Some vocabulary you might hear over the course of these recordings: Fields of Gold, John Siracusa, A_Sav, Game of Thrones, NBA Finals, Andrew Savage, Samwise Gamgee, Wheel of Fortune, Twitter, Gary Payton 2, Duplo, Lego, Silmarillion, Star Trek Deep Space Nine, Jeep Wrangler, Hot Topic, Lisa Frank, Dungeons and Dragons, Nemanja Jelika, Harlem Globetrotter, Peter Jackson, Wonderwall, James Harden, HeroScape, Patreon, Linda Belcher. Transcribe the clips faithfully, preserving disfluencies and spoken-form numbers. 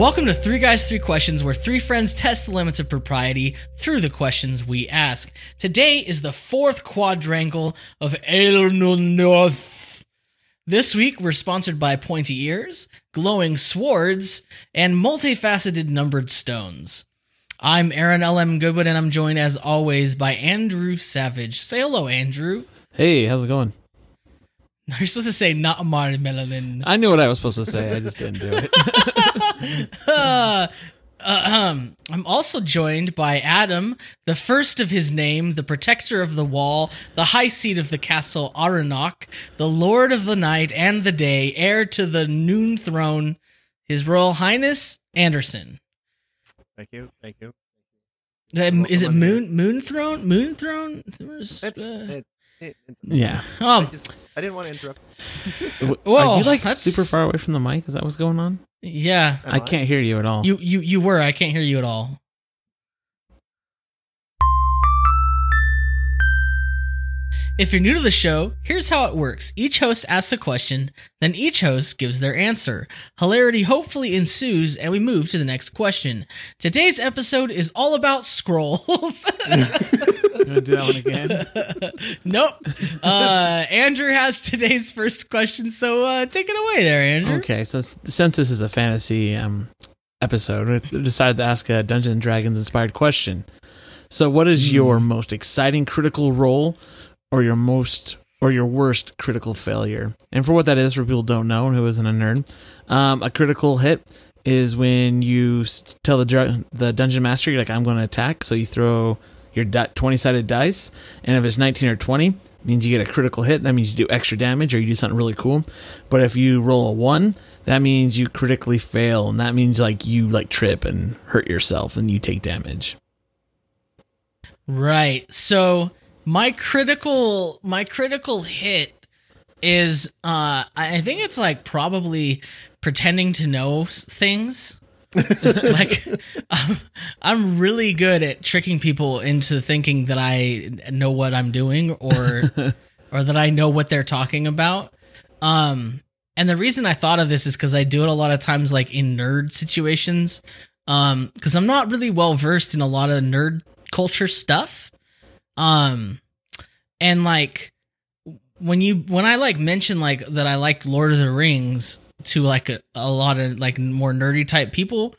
Welcome to Three Guys, Three Questions, where three friends test the limits of propriety through the questions we ask. Today is the fourth quadrangle of El North. This week, we're sponsored by pointy ears, glowing swords, and multifaceted numbered stones. I'm Aaron L M. Goodwood, and I'm joined, as always, by Andrew Savage. Say hello, Andrew. Hey, how's it going? You're supposed to say not Amari Melanin. I knew what I was supposed to say. I just didn't do it. uh, uh, um, I'm also joined by Adam, the first of his name, the protector of the wall, the high seat of the castle Aronach, the lord of the night and the day, heir to the noon throne, His Royal Highness Anderson. Thank you. Thank you. Um, is it moon, moon throne? Moon throne? There's, That's uh, it. Yeah. Um, I, just, I didn't want to interrupt. Whoa, are you like that's... super far away from the mic? Is that what's going on? Yeah. Am I can't I? hear you at all. You you you were. I can't hear you at all. If you're new to the show, here's how it works. Each host asks a question, then each host gives their answer. Hilarity hopefully ensues, and we move to the next question. Today's episode is all about scrolls. Gonna do that one again? Nope. Uh, Andrew has today's first question, so uh, take it away there, Andrew. Okay, so since this is a fantasy um, episode, we decided to ask a Dungeons and Dragons inspired question. So, what is your most exciting critical role, or your most or your worst critical failure? And for what that is, for people who don't know and who isn't a nerd, um, a critical hit is when you tell the dr- the dungeon master, you're like, "I'm going to attack," so you throw your twenty-sided dice, and if it's nineteen or twenty, it means you get a critical hit. That means you do extra damage, or you do something really cool. But if you roll a one, that means you critically fail, and that means like you like trip and hurt yourself, and you take damage. Right. So my critical, my critical hit is, uh, I think it's like probably pretending to know things. Like I'm, I'm really good at tricking people into thinking that I know what I'm doing or or that I know what they're talking about. Um, and the reason I thought of this is because I do it a lot of times, like in nerd situations, um, because I'm not really well versed in a lot of nerd culture stuff. Um, and like when you when I like mention like that I liked Lord of the Rings to like a, a lot of like more nerdy type people,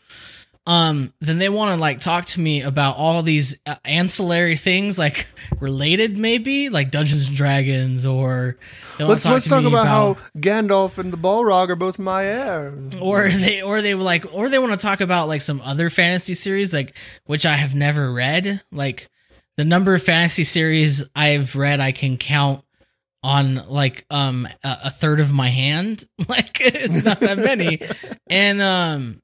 um, then they want to like talk to me about all these uh, ancillary things like related, maybe like Dungeons and Dragons, or let's talk let's talk about, about how Gandalf and the Balrog are both Maiar, or they or they like or they want to talk about like some other fantasy series like which I have never read. Like the number of fantasy series I've read, I can count on like um a, a third of my hand. Like it's not that many. And um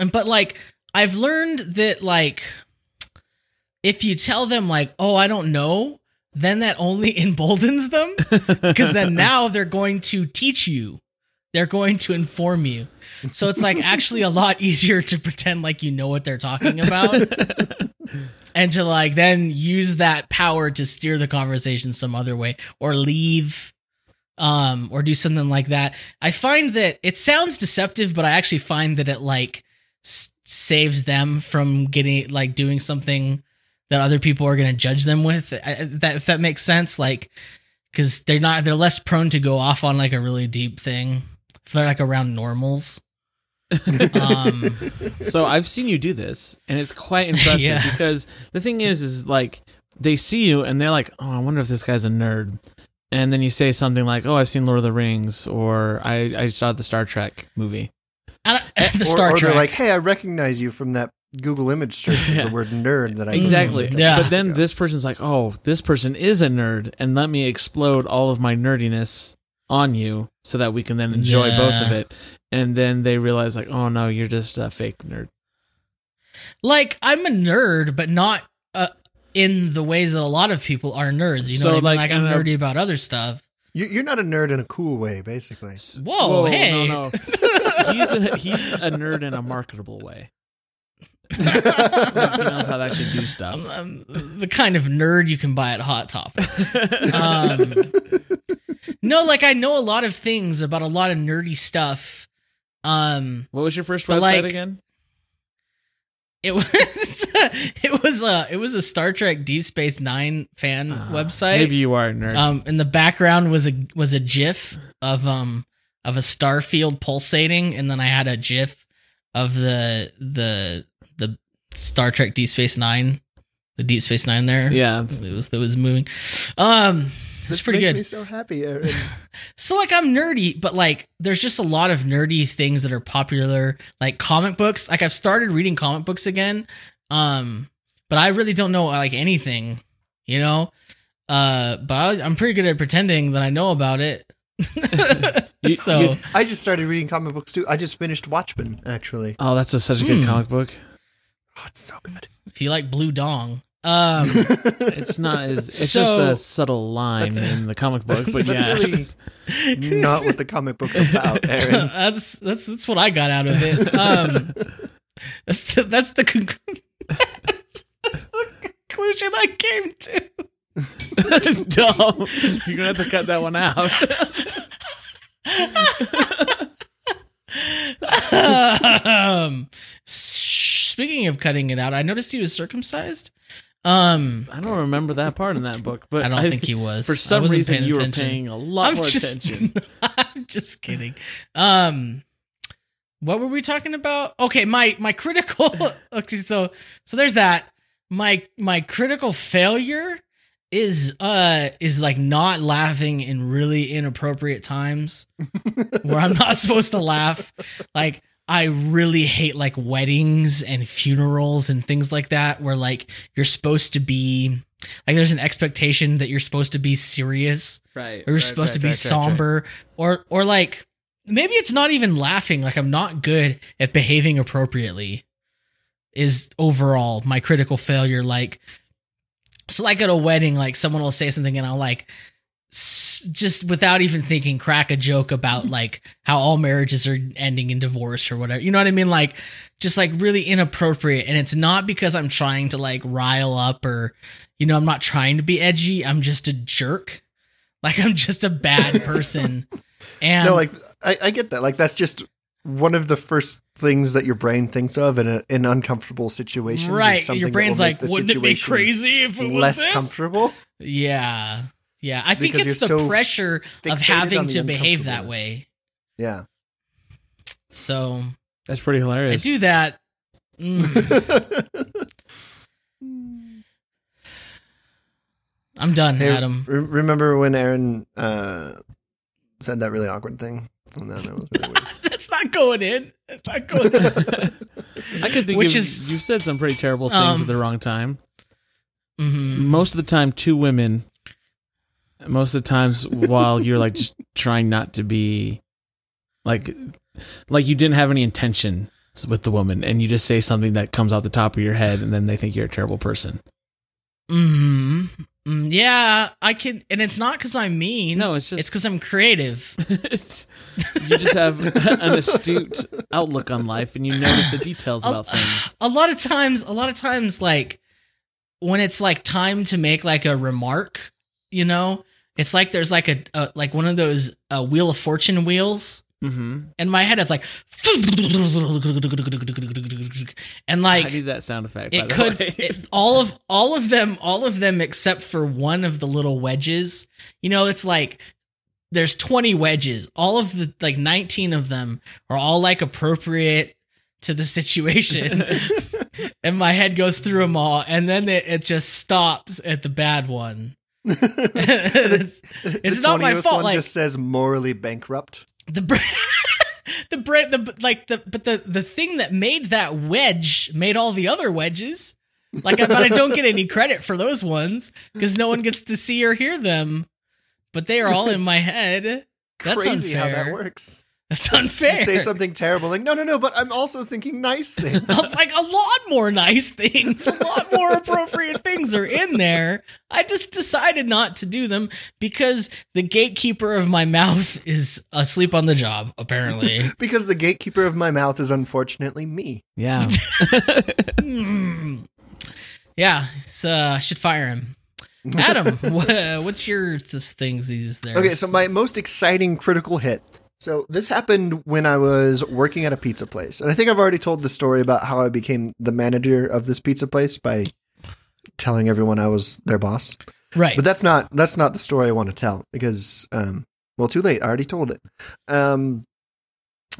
and but like I've learned that like if you tell them like, oh, I don't know, then that only emboldens them, because then now they're going to teach you, they're going to inform you. So it's like actually a lot easier to pretend like you know what they're talking about. And to like then use that power to steer the conversation some other way, or leave, um, or do something like that. I find that it sounds deceptive, but I actually find that it like s- saves them from getting like doing something that other people are going to judge them with. I, that if that makes sense, like because they're not they're less prone to go off on like a really deep thing. If they're like around normals. um, so I've seen you do this, and it's quite impressive. Yeah. Because the thing is, is like they see you and they're like, "Oh, I wonder if this guy's a nerd." And then you say something like, "Oh, I've seen Lord of the Rings," or I, I saw the Star Trek movie. I don't, the or, Star or Trek. They're like, "Hey, I recognize you from that Google image search for yeah. the word nerd that I exactly." Yeah. But then this person's like, "Oh, this person is a nerd," and let me explode all of my nerdiness on you so that we can then enjoy yeah. both of it. And then they realize like, oh no, you're just a fake nerd. Like I'm a nerd, but not uh, in the ways that a lot of people are nerds. You know, so what I mean? like, like I'm nerdy know, about other stuff. You're not a nerd in a cool way, basically. Whoa, Whoa hey. No, no. he's, a, he's a nerd in a marketable way. He knows how to actually do stuff. I'm, I'm the kind of nerd you can buy at Hot Topic. Um, no, like I know a lot of things about a lot of nerdy stuff Um, what was your first website like, again? It was it was a it was a Star Trek Deep Space Nine fan uh, website. Maybe you are a nerd. Um, in the background was a was a GIF of um of a star field pulsating, and then I had a GIF of the the the Star Trek Deep Space Nine, the Deep Space Nine there. Yeah, it was that was moving. Um, it's pretty good. This makes me so happy, Aaron. So like I'm nerdy, but like there's just a lot of nerdy things that are popular, like comic books. Like I've started reading comic books again, um, but I really don't know like anything, you know. Uh, but I, I'm pretty good at pretending that I know about it. you, so you, I just started reading comic books too. I just finished Watchmen, actually. Oh, that's a, such a good mm. comic book. Oh, it's so good. If you like Blue Dong. Um, it's not as it's so, just a subtle line in the comic book, that's, but that's yeah, really not what the comic book's about, Aaron. that's that's that's what I got out of it. Um, that's the, that's the, con- the conclusion I came to. Dumb. You're gonna have to cut that one out. um, speaking of cutting it out, I noticed he was circumcised. Um, I don't remember that part in that book, but I don't I, think he was. For some reason, you attention. were paying a lot I'm more just, attention. I'm just kidding. Um, what were we talking about? Okay, my my critical. Okay, so so there's that. My my critical failure is uh is like not laughing in really inappropriate times where I'm not supposed to laugh. Like, I really hate like weddings and funerals and things like that where like you're supposed to be like there's an expectation that you're supposed to be serious, right? Or you're right, supposed right, to be right, somber right, right. or or like maybe it's not even laughing. Like I'm not good at behaving appropriately is overall my critical failure. Like so like at a wedding, like someone will say something and I'll like just without even thinking, crack a joke about like how all marriages are ending in divorce or whatever. You know what I mean? Like just like really inappropriate. And it's not because I'm trying to like rile up or, you know, I'm not trying to be edgy. I'm just a jerk. Like I'm just a bad person. And no, like I, I get that. Like that's just one of the first things that your brain thinks of in a, in uncomfortable situations. Right. Your brain's like, wouldn't it be crazy if it was less this? comfortable? Yeah. Yeah, I think because it's the so pressure of having to behave that way. Yeah. So. That's pretty hilarious. I do that. Mm. I'm done, hey, Adam. Re- remember when Aaron uh, said that really awkward thing? Oh, no, no, it was really weird. That's not going in. That's not going in. I could think Which of, is, you've said some pretty terrible things um, at the wrong time. Mm-hmm. Most of the time, two women... Most of the times while you're like just trying not to be like, like you didn't have any intention with the woman and you just say something that comes off the top of your head and then they think you're a terrible person. Hmm. Yeah, I can. And it's not because I'm mean. No, it's just, it's because I'm creative. It's, you just have an astute outlook on life and you notice the details about a, things. A lot of times, a lot of times, like when it's like time to make like a remark, you know, it's like there's like a, a like one of those uh, Wheel of Fortune wheels, mm-hmm. and my head is like, and like I need that sound effect. It by the could way. It, all of all of them, all of them except for one of the little wedges. You know, it's like there's twenty wedges. All of the like nineteen of them are all like appropriate to the situation, and my head goes through them all, and then it, it just stops at the bad one. it's the, it's the not my fault. One like, just says morally bankrupt. The bra- the bra- the like the but the the thing that made that wedge made all the other wedges. Like, I, but I don't get any credit for those ones because no one gets to see or hear them. But they are all it's in my head. That's crazy unfair. How that works. That's unfair. You say something terrible, like no, no, no. But I'm also thinking nice things, like a lot more nice things, a lot more appropriate things are in there. I just decided not to do them because the gatekeeper of my mouth is asleep on the job, apparently. Because the gatekeeper of my mouth is unfortunately me. Yeah. mm. Yeah. So I uh, should fire him. Adam, what's your this things he's there? Okay, so my most exciting critical hit. So this happened when I was working at a pizza place. And I think I've already told the story about how I became the manager of this pizza place by telling everyone I was their boss. Right. But that's not that's not the story I want to tell because, um, well, too late. I already told it. Um,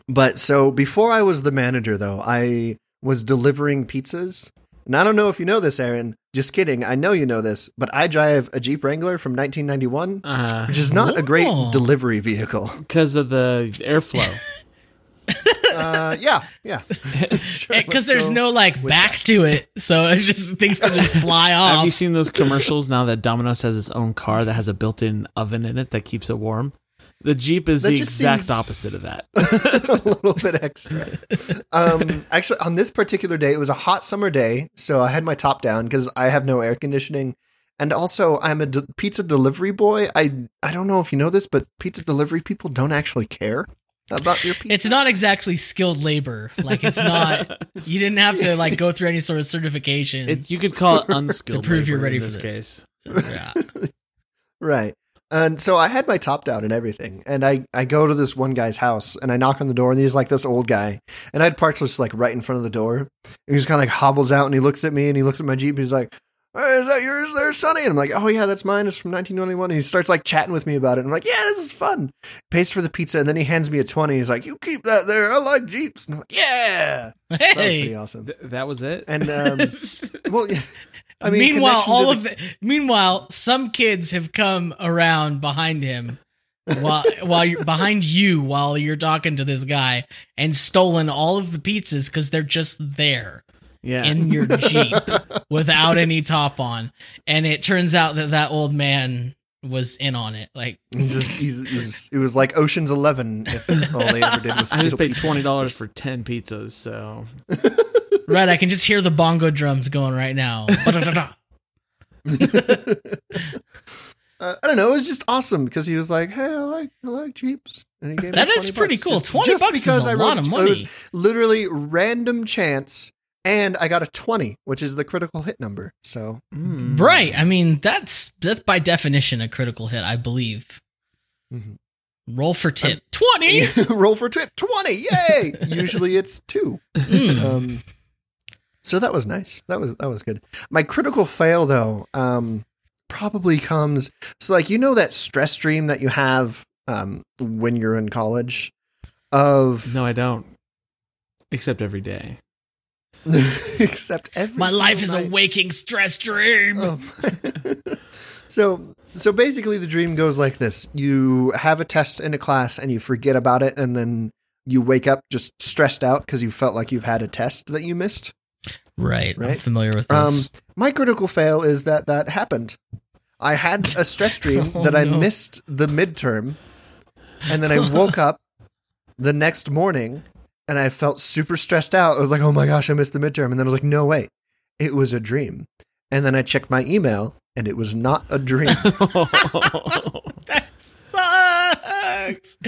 but so before I was the manager, though, I was delivering pizzas. And I don't know if you know this, Aaron. Just kidding. I know you know this, but I drive a Jeep Wrangler from nineteen ninety-one, uh, which is not whoa. a great delivery vehicle. Because of the airflow. uh, yeah, yeah. Because sure, there's no, like, back that. to it, so it just things can just fly off. Have you seen those commercials now that Domino's has its own car that has a built-in oven in it that keeps it warm? The Jeep is that the exact opposite of that. A little bit extra. Um, actually, on this particular day, it was a hot summer day, so I had my top down because I have no air conditioning. And also, I'm a de- pizza delivery boy. I, I don't know if you know this, but pizza delivery people don't actually care about your pizza. It's not exactly skilled labor. Like, it's not... You didn't have to, like, go through any sort of certification. It, you could call it unskilled to prove labor you're ready in for this case. Yeah. Right. And so I had my top down and everything, and I, I go to this one guy's house, and I knock on the door, and he's like this old guy, and I'd parked just like right in front of the door, and he just kind of like hobbles out, and he looks at me, and he looks at my Jeep, and he's like, hey, is that yours there, Sonny? And I'm like, oh yeah, that's mine, it's from nineteen twenty-one, and he starts like chatting with me about it, and I'm like, yeah, this is fun. Pays for the pizza, and then he hands me a twenty, he's like, you keep that there, I like Jeeps, and I'm like, yeah! Hey! So that was pretty awesome. Th- that was it? And, um, well, yeah. I mean, meanwhile, all the- of the, meanwhile, some kids have come around behind him, while while you're behind you while you're talking to this guy, and stolen all of the pizzas because they're just there, yeah. in your Jeep without any top on, and it turns out that that old man was in on it. Like he's just, he's, he's, it was like Ocean's Eleven. If all they ever did was I just paid twenty dollars for ten pizzas, so. Right, I can just hear the bongo drums going right now. uh, I don't know. It was just awesome because he was like, "Hey, I like I like Jeeps," and he gave that me is pretty bucks. cool. Just, twenty just bucks because is a I lot of money. It was literally random chance, and I got a twenty, which is the critical hit number. So, mm. right. I mean, that's that's by definition a critical hit, I believe. Mm-hmm. Roll for tip I'm, twenty. Yeah, roll for tip twenty. Yay! Usually it's two. Mm. Um, So that was nice. That was that was good. My critical fail, though, um, probably comes... So, like, you know that stress dream that you have um, when you're in college? Of No, I don't. Except every day. Except every My life is night. a waking stress dream! Oh. so, so basically, the dream goes like this. You have a test in a class, and you forget about it, and then you wake up just stressed out because you felt like you've had a test that you missed. Right, right. I'm familiar with this. Um, my critical fail is that that happened. I had a stress dream oh, that I no. missed the midterm, and then I woke up the next morning, and I felt super stressed out. I was like, oh my gosh, I missed the midterm. And then I was like, no, wait, it was a dream. And then I checked my email, and it was not a dream. That sucks!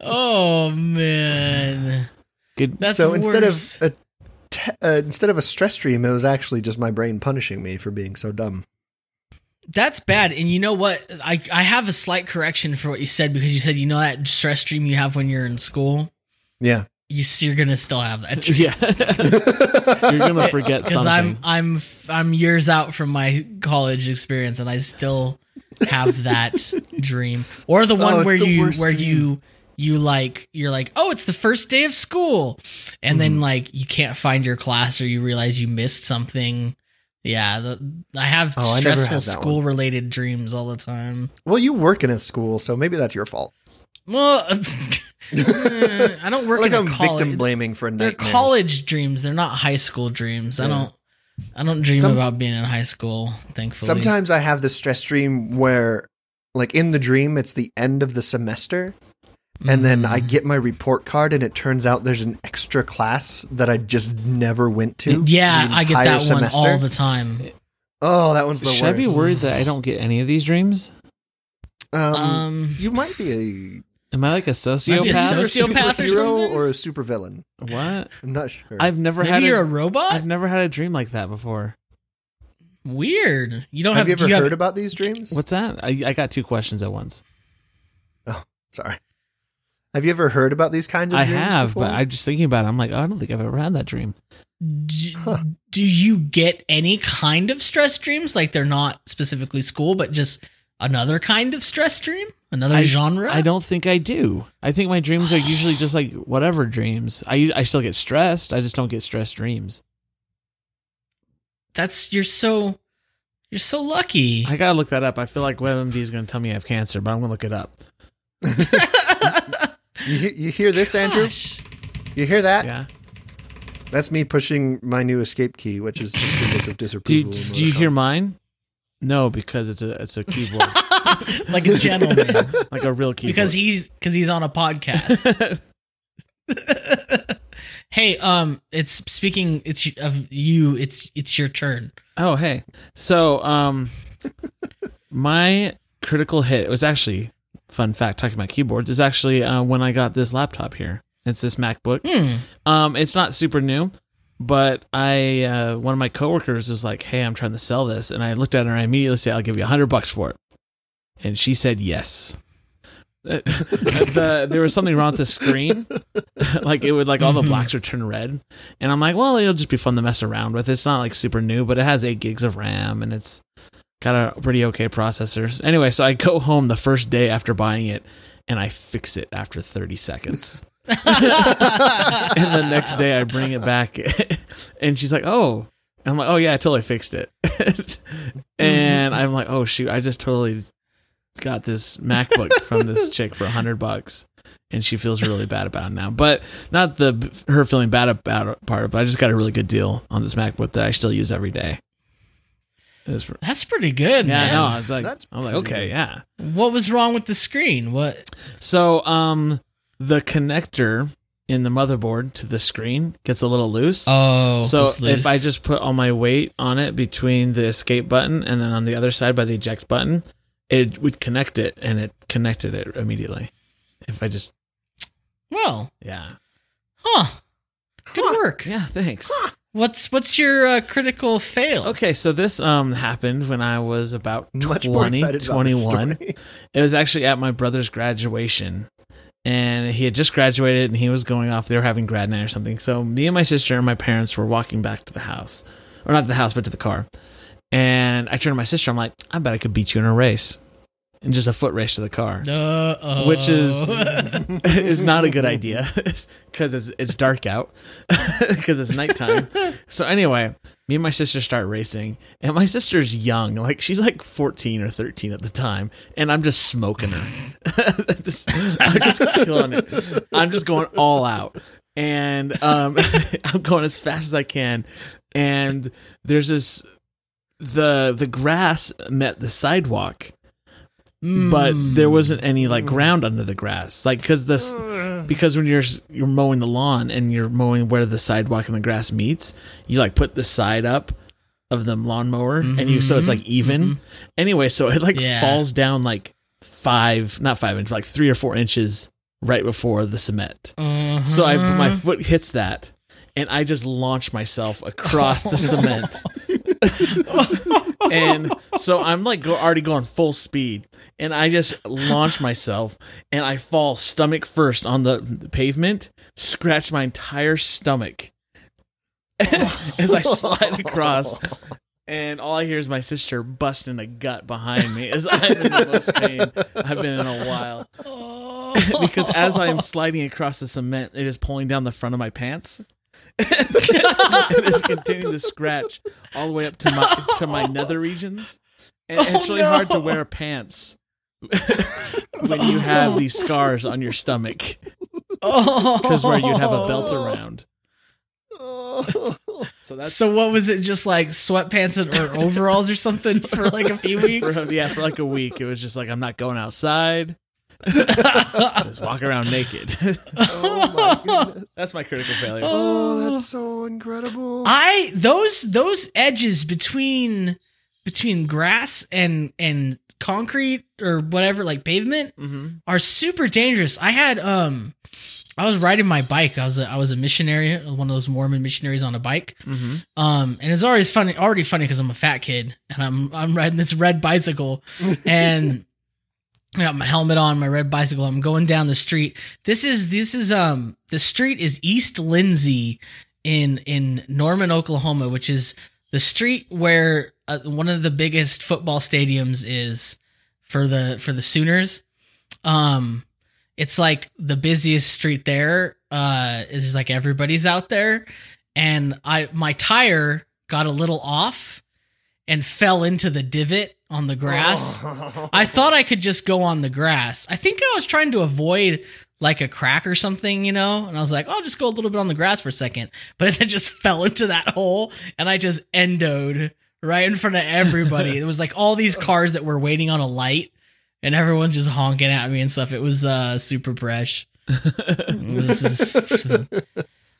Oh, man. Good. That's so worse. Instead of... A, Uh, instead of a stress dream, it was actually just my brain punishing me for being so dumb. That's bad. And you know what? I, I have a slight correction for what you said, because you said, you know, that stress dream you have when you're in school. Yeah. You see, you're going to still have that dream. Yeah. You're going to forget something. I'm, I'm, I'm years out from my college experience, and I still have that dream, or the one oh, where the you, where dream. you, You like, you're like, oh, it's the first day of school. And mm-hmm. then like, you can't find your class, or you realize you missed something. Yeah. The, I have oh, stressful I school one. related dreams all the time. Well, you work in a school, so maybe that's your fault. Well, I don't work like in a I'm college. Victim blaming for nightmares. They're college dreams. They're not high school dreams. Yeah. I don't, I don't dream Somet- about being in high school. Thankfully. Sometimes I have the stress dream where like in the dream, it's the end of the semester. And then I get my report card, and it turns out there's an extra class that I just never went to. Yeah, I get that semester. one all the time. Oh, that one's the Should worst. Should I be worried that I don't get any of these dreams? Um, um you might be a. Am I like a sociopath, a sociopath or, superhero or, or a supervillain? What? I'm not sure. I've never Maybe had. You're a, a robot. I've never had a dream like that before. Weird. You don't have. Have you ever you heard have, about these dreams? What's that? I I got two questions at once. Oh, sorry. Have you ever heard about these kinds of I dreams have, before? But I'm just thinking about it. I'm like, oh, I don't think I've ever had that dream. Do, huh. do you get any kind of stress dreams? Like they're not specifically school, but just another kind of stress dream? Another I, genre? I don't think I do. I think my dreams are usually just like whatever dreams. I, I still get stressed. I just don't get stress dreams. That's, you're so, you're so lucky. I gotta look that up. I feel like WebMD is going to tell me I have cancer, but I'm going to look it up. You, you hear this, Gosh. Andrew? You hear that? Yeah. That's me pushing my new escape key, which is just a look of disapproval. Do, do you hear mine? No, because it's a it's a keyboard. Like a gentleman. Like a real keyboard. Because he's because he's on a podcast. Hey, um, it's speaking. It's of you. It's it's your turn. Oh, hey. So, um, my critical hit. It was actually. Fun fact, talking about keyboards, is actually uh, when I got this laptop here. It's this MacBook. Mm. Um, it's not super new, but I uh, one of my coworkers was like, hey, I'm trying to sell this. And I looked at her and I immediately said, I'll give you one hundred bucks for it. And she said yes. the, there was something wrong with the screen. Like it would, like all mm-hmm. the blacks would turn red. And I'm like, well, it'll just be fun to mess around with. It's not like super new, but it has eight gigs of RAM and it's got a pretty okay processor. Anyway, so I go home the first day after buying it, and I fix it after thirty seconds. And the next day I bring it back, and she's like, oh. And I'm like, oh, yeah, I totally fixed it. And I'm like, oh, shoot, I just totally got this MacBook from this chick for one hundred bucks, and she feels really bad about it now. But not the her feeling bad about it part, but I just got a really good deal on this MacBook that I still use every day. That's pretty good, yeah, man. Yeah, no, I was like, That's I'm like, okay, good. yeah. What was wrong with the screen? What? So, um, the connector in the motherboard to the screen gets a little loose. Oh, so if loose. I just put all my weight on it between the escape button and then on the other side by the eject button, it would connect it, and it connected it immediately. If I just, well, yeah, huh? Good huh. work. Yeah, thanks. Huh. What's what's your uh, critical fail? Okay, so this um, happened when I was about twenty, twenty-one. It was actually at my brother's graduation, and he had just graduated, and he was going off. They were having grad night or something. So me and my sister and my parents were walking back to the house, or not to the house, but to the car. And I turned to my sister. I'm like, I bet I could beat you in a race, in just a foot race to the car, Uh-oh. which is is not a good idea. Because it's it's dark out, because it's nighttime. So anyway, me and my sister start racing, and my sister's young, like she's like fourteen or thirteen at the time, and I'm just smoking her. just, I'm just killing it. I'm just going all out, and um, I'm going as fast as I can. And there's this the the grass met the sidewalk. But there wasn't any like ground under the grass, like because this, because when you're you're mowing the lawn and you're mowing where the sidewalk and the grass meets, you like put the side up of the lawnmower, mm-hmm. and you so it's like even. Mm-hmm. Anyway, so it like yeah. falls down like five, not five inches, like three or four inches right before the cement. Uh-huh. So I my foot hits that, and I just launch myself across the cement. And so I'm like go, already going full speed, and I just launch myself, and I fall stomach first on the, the pavement, scratch my entire stomach as I slide across, and all I hear is my sister busting a gut behind me as I'm in the most pain I've been in a while. Because as I'm sliding across the cement, it is pulling down the front of my pants. And it's continuing to scratch all the way up to my to my nether regions, and oh, it's really no. hard to wear pants when you have these scars on your stomach, because oh. where you'd have a belt around. So that's so. What was it? Just like sweatpants and or overalls or something for like a few weeks. For, yeah, for like a week, it was just like I'm not going outside. Just walk around naked. Oh my goodness. That's my critical failure. Oh, that's so incredible. I those those edges between between grass and and concrete or whatever, like pavement, mm-hmm. are super dangerous. I had um I was riding my bike. I was a, I was a missionary, one of those Mormon missionaries on a bike. Mm-hmm. Um, and it's always funny, already funny because I'm a fat kid and I'm I'm riding this red bicycle and I got my helmet on, my red bicycle. I'm going down the street. This is this is um the street is East Lindsay in in Norman, Oklahoma, which is the street where uh, one of the biggest football stadiums is for the for the Sooners. Um, it's like the busiest street there. Uh, it's just like everybody's out there, and I my tire got a little off and fell into the divot on the grass. Oh. I thought I could just go on the grass. I think I was trying to avoid like a crack or something, you know? And I was like, oh, I'll just go a little bit on the grass for a second. But then just fell into that hole and I just endoed right in front of everybody. It was like all these cars that were waiting on a light and everyone just honking at me and stuff. It was uh, super fresh. This is,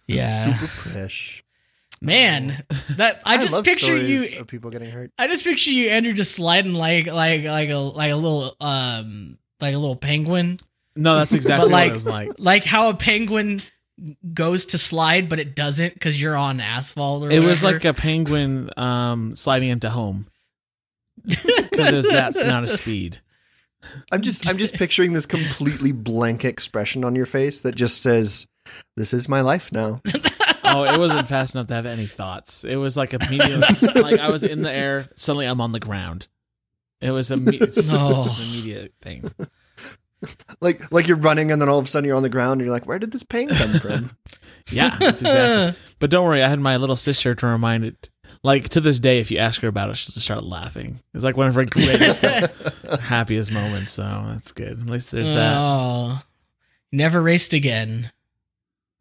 yeah. Super fresh. Man, that I just I love picture you of people getting hurt. I just picture you, Andrew, just sliding like like like a like a little um like a little penguin. No, that's exactly like, what it was like. Like how a penguin goes to slide, but it doesn't because you're on asphalt. Or it whatever. Was like a penguin um sliding into home because that's not a speed. I'm just I'm just picturing this completely blank expression on your face that just says, "This is my life now." Oh, it wasn't fast enough to have any thoughts. It was like a medium. Like I was in the air. Suddenly I'm on the ground. It was a me- no. Just an immediate thing. Like like you're running and then all of a sudden you're on the ground and you're like, where did this pain come from? Yeah, that's exactly. But don't worry. I had my little sister to remind it. Like to this day, if you ask her about it, she'll just start laughing. It's like one of her greatest, happiest moments. So that's good. At least there's that. Oh, never raced again.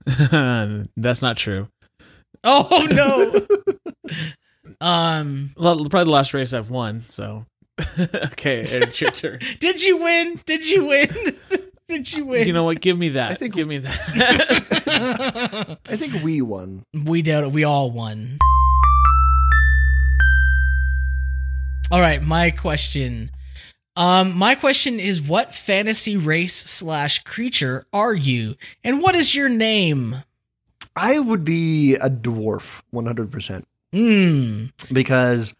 That's not true. Oh no. um well, probably the last race I've won, so okay, it's your turn. Did you win? Did you win? Did you win? You know what? Give me that. I think give me that. I think we won. We did. We all won. All right, my question. Um, my question is, what fantasy race slash creature are you, and what is your name? I would be a dwarf, one hundred percent. Mm. Because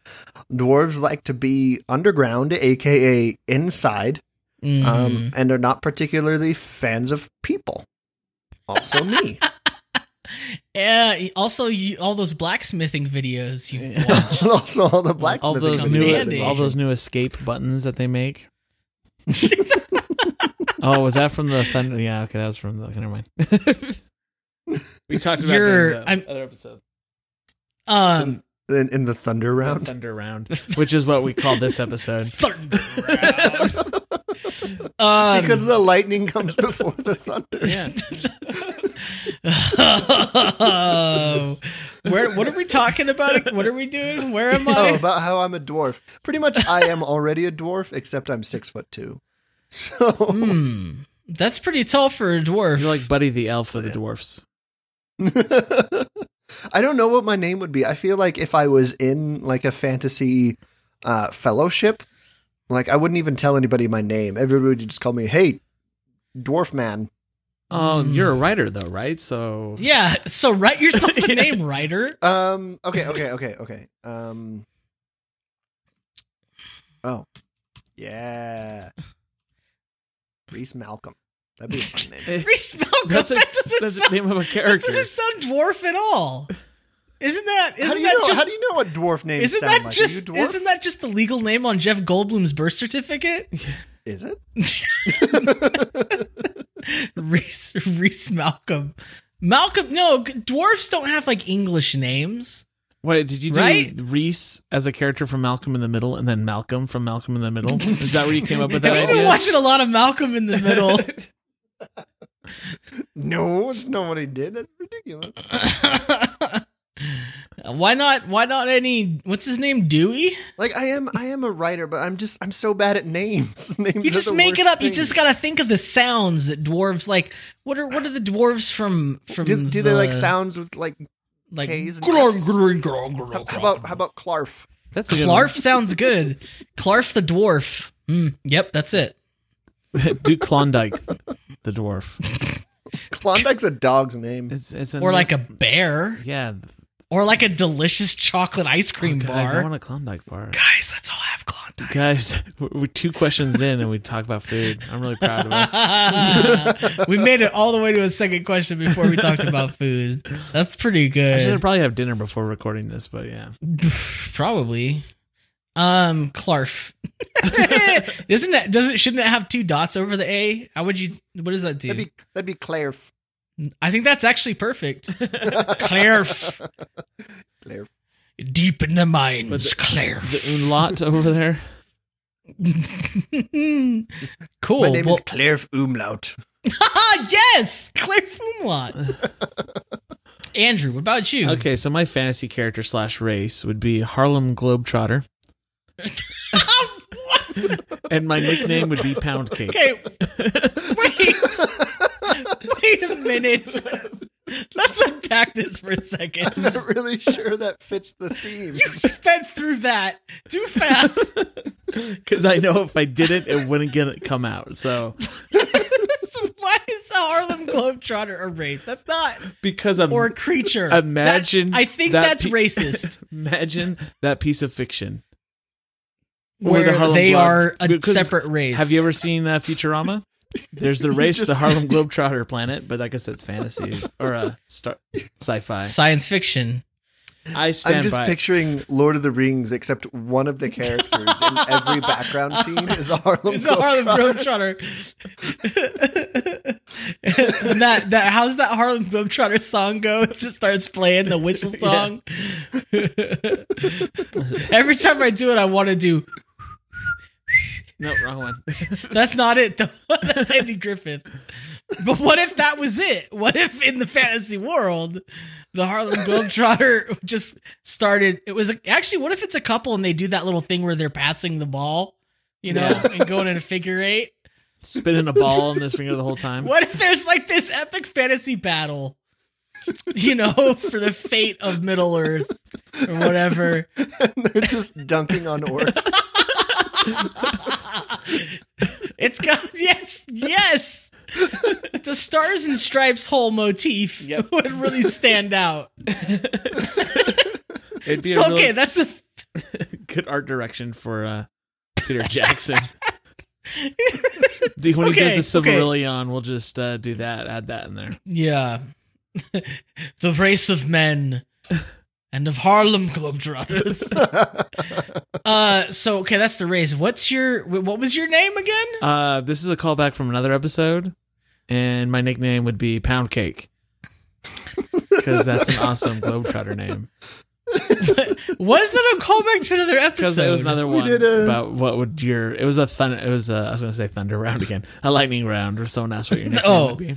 dwarves like to be underground, aka inside, mm. um, and are not particularly fans of people. Also me. Yeah. Also, you, all those blacksmithing videos you watched. Also, all the blacksmithing all those new, all those new escape buttons that they make. Oh, was that from the thunder? Yeah, okay, that was from the. Never mind. We talked about Your, in the other episode. Um, in, in the thunder round, the thunder round, which is what we call this episode. Thunder round. Um, because the lightning comes before the thunder. Yeah. Oh, where? What are we talking about? What are we doing? Where am I? Oh, about how I'm a dwarf. Pretty much, I am already a dwarf, except I'm six foot two. So mm, that's pretty tall for a dwarf. You're like Buddy the Elf of the dwarfs. I don't know what my name would be. I feel like if I was in like a fantasy uh, fellowship, like I wouldn't even tell anybody my name. Everybody would just call me, "Hey, dwarf man." Um, mm. You're a writer, though, right? So yeah, so write yourself the name, writer. Um, okay, okay, okay, okay. Um, oh, yeah, Reese Malcolm. That'd be a fun name. Reese Malcolm. That's a, that doesn't that's sound, the name of a character. That doesn't sound dwarf at all. Isn't that? Isn't how do you that know, just? How do you know what dwarf names isn't sound that like? Just? Isn't that just the legal name on Jeff Goldblum's birth certificate? Is it? Reese, Reese Malcolm. Malcolm, no, dwarfs don't have like English names. Wait, did you do right? Reese as a character from Malcolm in the Middle and then Malcolm from Malcolm in the Middle? Is that where you came up with that idea? I've been watching a lot of Malcolm in the Middle. No, it's not what he did. That's ridiculous. Why not? Why not any? What's his name? Dewey? Like I am, I am a writer, but I'm just, I'm so bad at names. Names you just make it up. Thing. You just gotta think of the sounds that dwarves like. What are, what are the dwarves from? From do, do the, they like sounds with like, like K's and F's? How, how about, how about Clarf? That's a good Clarf one. Sounds good. Clarf the dwarf. Mm, yep, that's it. Do Klondike the dwarf. Klondike's a dog's name. It's, it's a or name. Like a bear. Yeah. Or like a delicious chocolate ice cream oh, guys, bar. I want a Klondike bar. Guys, let's all have Klondike. Nice. Guys, we're two questions in and we talk about food. I'm really proud of us. We made it all the way to a second question before we talked about food. That's pretty good. I should probably have dinner before recording this, but yeah. Probably. Um, Clarf. Isn't that, doesn't, shouldn't it have two dots over the A? How would you, what does that do? That'd be, that'd be Clarf. I think that's actually perfect. Clarf. Clarf. Deep in the mines, Claire. The umlaut over there. Cool. My name well, is Claire Umlaut. Yes, Claire Umlaut. Andrew, what about you? Okay, so my fantasy character slash race would be Harlem Globetrotter. What? And my nickname would be Pound Cake. Okay, wait. Wait a minute. Let's unpack this for a second. I'm not really sure that fits the theme. You sped through that too fast. Because I know if I didn't, it wouldn't get it come out. So why is the Harlem Globetrotter a race? That's not because I'm or a creature. Imagine that, I think that that's pe- racist. Imagine that piece of fiction where, where the they Globe- are a separate race. Have you ever seen uh, Futurama? There's the race to the Harlem Globetrotter planet, but I guess that's fantasy or uh, star- sci-fi. Science fiction. I stand I'm just by. picturing Lord of the Rings, except one of the characters in every background scene is a Harlem it's Globetrotter. It's a Harlem Globetrotter. that, that, how's that Harlem Globetrotter song go? It just starts playing the whistle song. Yeah. Every time I do it, I want to do... No, wrong one. That's not it, though. That's Andy Griffith. But what if that was it? What if in the fantasy world, the Harlem Globetrotter just started? It was a, actually, what if it's a couple and they do that little thing where they're passing the ball, you know, yeah. and going in a figure eight? Spinning a ball on this finger the whole time. What if there's like this epic fantasy battle? You know, for the fate of Middle Earth or whatever. And they're just dunking on orcs. It's got yes, yes. The stars and stripes whole motif yep. would really stand out. It'd be so, a okay, that's a good art direction for uh, Peter Jackson. Dude, when okay, he does a Silmarillion, okay. we'll just uh, do that. Add that in there. Yeah, the race of men. And of Harlem Globetrotters. uh, so, okay, that's the race. What's your, what was your name again? Uh, this is a callback from another episode, and my nickname would be Pound Cake, because that's an awesome Globetrotter name. Was that a callback to another episode? Because it was another one a... about what would your, it was a thunder, it was a, I was going to say thunder round again, a lightning round, or someone asked what your nickname oh. would be.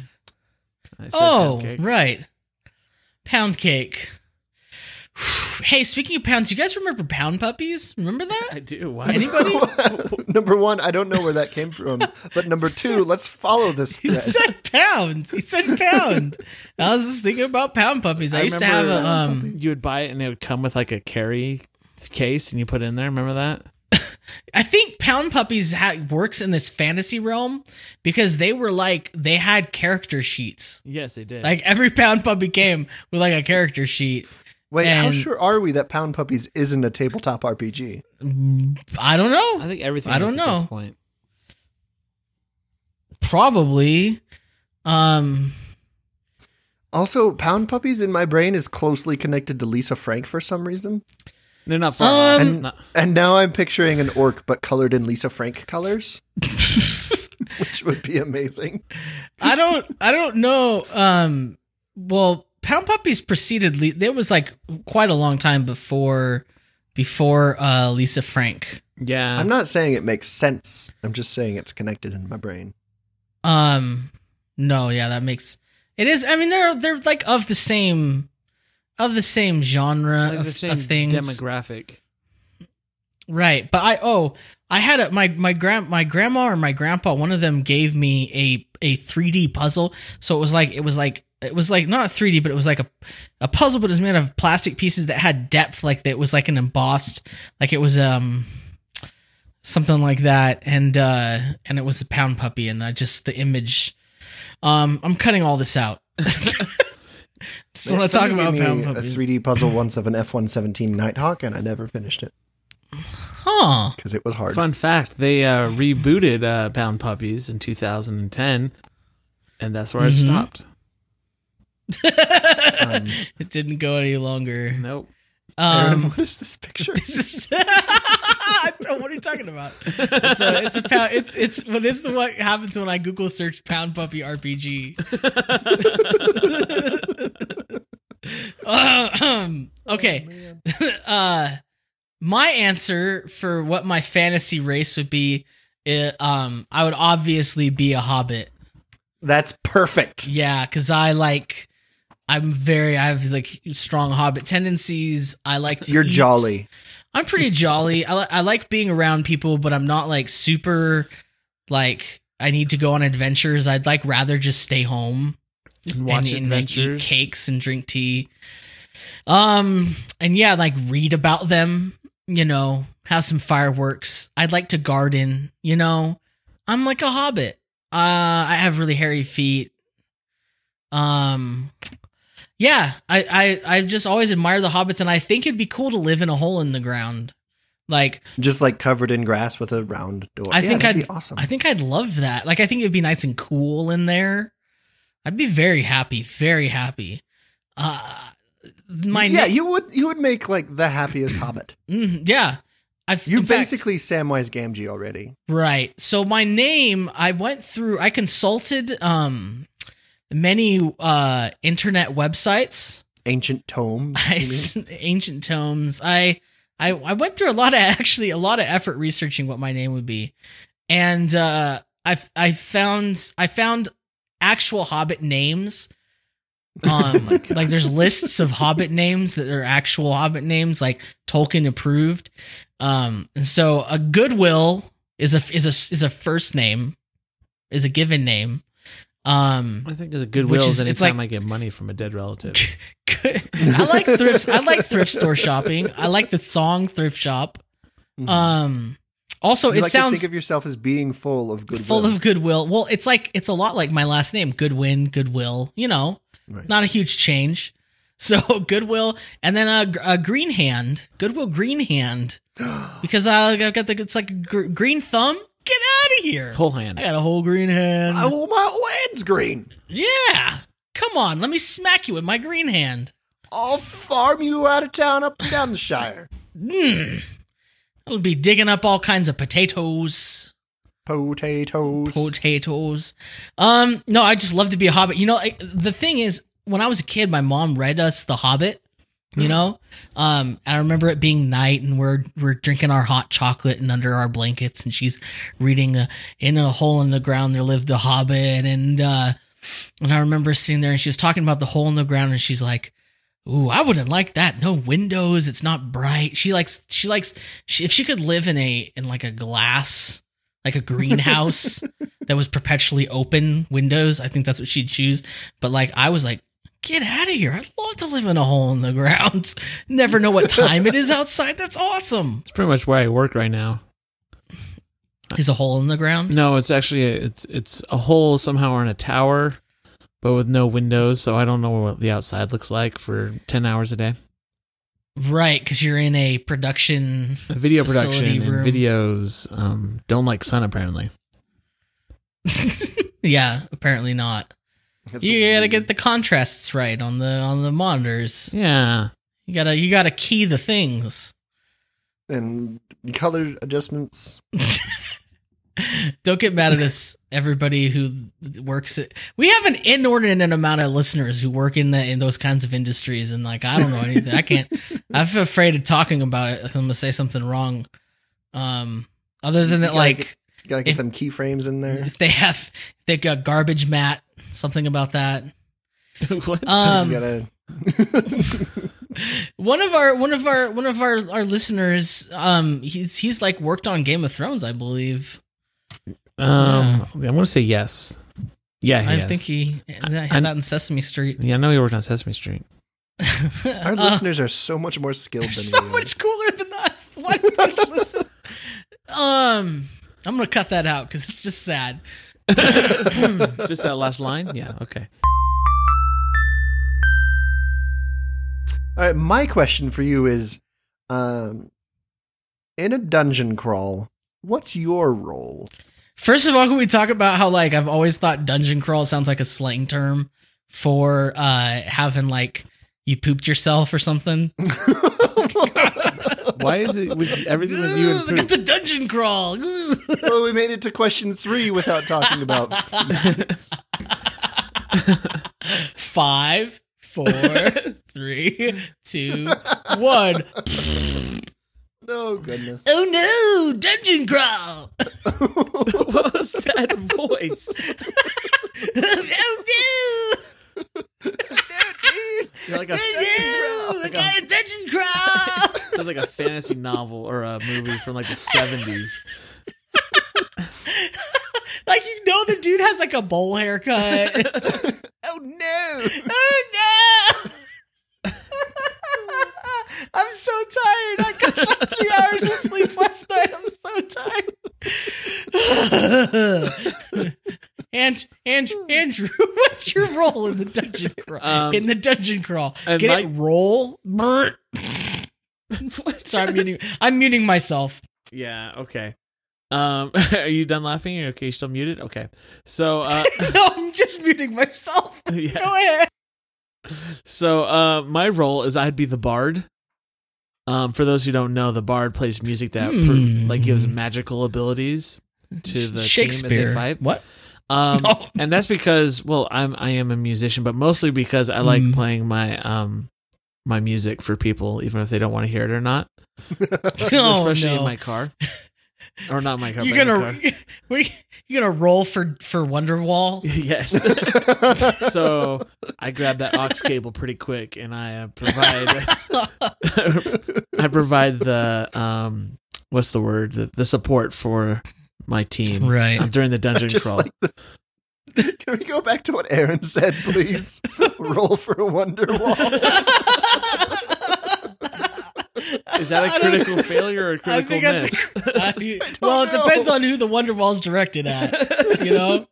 I said oh, Pound right. Pound Cake. Hey, speaking of pounds, you guys remember Pound Puppies? Remember that? I do. Why? Anybody? Number one, I don't know where that came from. But number two, let's follow this thread. He said pound. He said pound. I was just thinking about Pound Puppies. I, I used to have a... Um, you would buy it and it would come with like a carry case and you put it in there. Remember that? I think Pound Puppies ha- works in this fantasy realm because they were like, they had character sheets. Yes, they did. Like every Pound Puppy came with like a character sheet. Wait, and how sure are we that Pound Puppies isn't a tabletop R P G? I don't know. I think everything I don't is know. At this point. Probably. Um, also, Pound Puppies in my brain is closely connected to Lisa Frank for some reason. They're not far. Um, and, no. and now I'm picturing an orc, but colored in Lisa Frank colors. Which would be amazing. I don't I don't know. Um, well... Pound Puppies preceded. Le- there was like quite a long time before, before uh, Lisa Frank. Yeah, I'm not saying it makes sense. I'm just saying it's connected in my brain. Um, no, yeah, that makes it is. I mean, they're they're like of the same, of the same genre like of, the same of things, demographic, right? But I oh, I had a, my my grand my grandma or my grandpa. One of them gave me a a three D puzzle. So it was like it was like. It was like not three D, but it was like a, a puzzle, but it was made of plastic pieces that had depth. Like it was like an embossed, like it was um something like that, and uh, and it was a Pound Puppy, and I just the image. Um, I'm cutting all this out. So when I talk about Pound Puppies, a three D puzzle once of an F one seventeen Nighthawk, and I never finished it. Huh. Because it was hard. Fun fact, they uh, rebooted uh, Pound Puppies in two thousand ten, and that's where mm-hmm. it stopped. um, it didn't go any longer. Nope. Um, Aaron, what is this picture? This is what are you talking about? It's a, it's a pound, it's it's well, this is what happens when I Google search Pound Puppy R P G. um, okay. Oh, uh, my answer for what my fantasy race would be, it, um, I would obviously be a hobbit. That's perfect. Yeah, because I like. I'm very, I have like strong hobbit tendencies. I like to You're eat. jolly. I'm pretty jolly. I, li- I like being around people, but I'm not like super, like I need to go on adventures. I'd like rather just stay home and watch and, adventures, and eat cakes and drink tea. Um, and yeah, like read about them, you know, have some fireworks. I'd like to garden, you know, I'm like a hobbit. Uh, I have really hairy feet. Um, Yeah, I, I, I just always admire the hobbits, and I think it'd be cool to live in a hole in the ground, like just like covered in grass with a round door. I yeah, think that'd I'd be awesome. I think I'd love that. Like, I think it'd be nice and cool in there. I'd be very happy, very happy. Uh, my yeah, ne- you would you would make like the happiest hobbit. Mm-hmm, yeah, I've, you basically fact, Samwise Gamgee already, right? So my name, I went through, I consulted, um. many uh, internet websites, ancient tomes, I, ancient tomes. I, I, I went through a lot of actually a lot of effort researching what my name would be, and uh, I, I found I found actual Hobbit names. Um, like, like there's lists of Hobbit names that are actual Hobbit names, like Tolkien approved. Um, and so a Goodwill is a is a is a first name, is a given name. Um, I think there's a Goodwill is, anytime it's like, I get money from a dead relative. I like thrift. I like thrift store shopping. I like the song Thrift Shop. Mm-hmm. Um, also, you it like sounds to think of yourself as being full of goodwill. Full of goodwill. Well, it's like it's a lot like my last name, Goodwin, Goodwill. You know, right. Not a huge change. So Goodwill, and then a, a Green Hand, Goodwill Green Hand, because I got the it's like a gr- green thumb. Get out of here. Whole hand. I got a whole green hand. Oh, my whole hand's green. Yeah. Come on. Let me smack you with my green hand. I'll farm you out of town up and down the Shire. Mm. I'll be digging up all kinds of potatoes. Potatoes. Potatoes. Um, no, I just love to be a hobbit. You know, I, the thing is, when I was a kid, my mom read us The Hobbit. You know, um, I remember it being night and we're, we're drinking our hot chocolate and under our blankets and she's reading uh, in a hole in the ground, there lived a hobbit. And, uh, and I remember sitting there and she was talking about the hole in the ground and she's like, ooh, I wouldn't like that. No windows. It's not bright. She likes, she likes, she, if she could live in a, in like a glass, like a greenhouse that was perpetually open windows, I think that's what she'd choose. But like, I was like, get out of here. I'd love to live in a hole in the ground. Never know what time it is outside. That's awesome. It's pretty much where I work right now. Is a hole in the ground? No, it's actually a, it's it's a hole somehow in a tower, but with no windows, so I don't know what the outside looks like for ten hours a day. Right, because you're in a production a video production room. And videos um, don't like sun, apparently. Yeah, apparently not. That's you gotta weird. Get the contrasts right on the on the monitors. Yeah, you gotta you gotta key the things and color adjustments. Don't get mad at us, everybody who works at. We have an inordinate amount of listeners who work in the in those kinds of industries, and like I don't know anything. I can't. I'm afraid of talking about it. I'm gonna say something wrong. Um, other than that, like get, you gotta get if, them keyframes in there. If they have, they got garbage mat. Something about that. What? Um, gotta... one of our one of our one of our, our listeners, um, he's he's like worked on Game of Thrones, I believe. Um, yeah. I want to say yes. Yeah, he I has. think he had I, that I, in Sesame Street. Yeah, I know he worked on Sesame Street. Our uh, listeners are so much more skilled. Than So you. Much cooler than us. Why do they listen? Um, I'm gonna cut that out because it's just sad. Just that last line? Yeah, okay. All right, my question for you is um, in a dungeon crawl, what's your role? First of all, can we talk about how, like, I've always thought dungeon crawl sounds like a slang term for uh, having, like, you pooped yourself or something? Why is it with everything with you and poop? Look at the dungeon crawl. Well, we made it to question three without talking about five, four, three, two, one. Oh, goodness. Oh, no. Dungeon crawl. What a sad voice. Oh, no. No, dude. You're like a oh, no. Like I got a, a dungeon crawl. Sounds like a fantasy novel or a movie from like the seventies. Like, you know, the dude has like a bowl haircut. Oh, no. Oh, no. I'm so tired. I got like three hours of sleep last night. I'm so tired. and and Andrew, what's your role in the dungeon crawl? Um, in the dungeon crawl, get my- it roll. So I'm muting. I'm muting myself. Yeah. Okay. Um, are you done laughing? Okay, you still muted? Okay. So uh, no, I'm just muting myself. Yeah. Go ahead. So uh, my role is I'd be the bard. Um, for those who don't know, the bard plays music that mm. per, like gives magical abilities to the team as they fight. What? Um, no. And that's because, well, I'm I am a musician, but mostly because I mm. like playing my um my music for people, even if they don't want to hear it or not. oh, Especially no. in my car, or not my car. You're gonna you gonna roll for for Wonderwall? Yes. So I grab that aux cable pretty quick, and I uh, provide. I provide the um, what's the word? The, the support for my team, right? During the dungeon Just crawl. Like the, can we go back to what Aaron said, please? Roll for Wonderwall. Is that a critical failure or a critical miss? A, I, I well, it know. depends on who the Wonderwall's directed at. You know.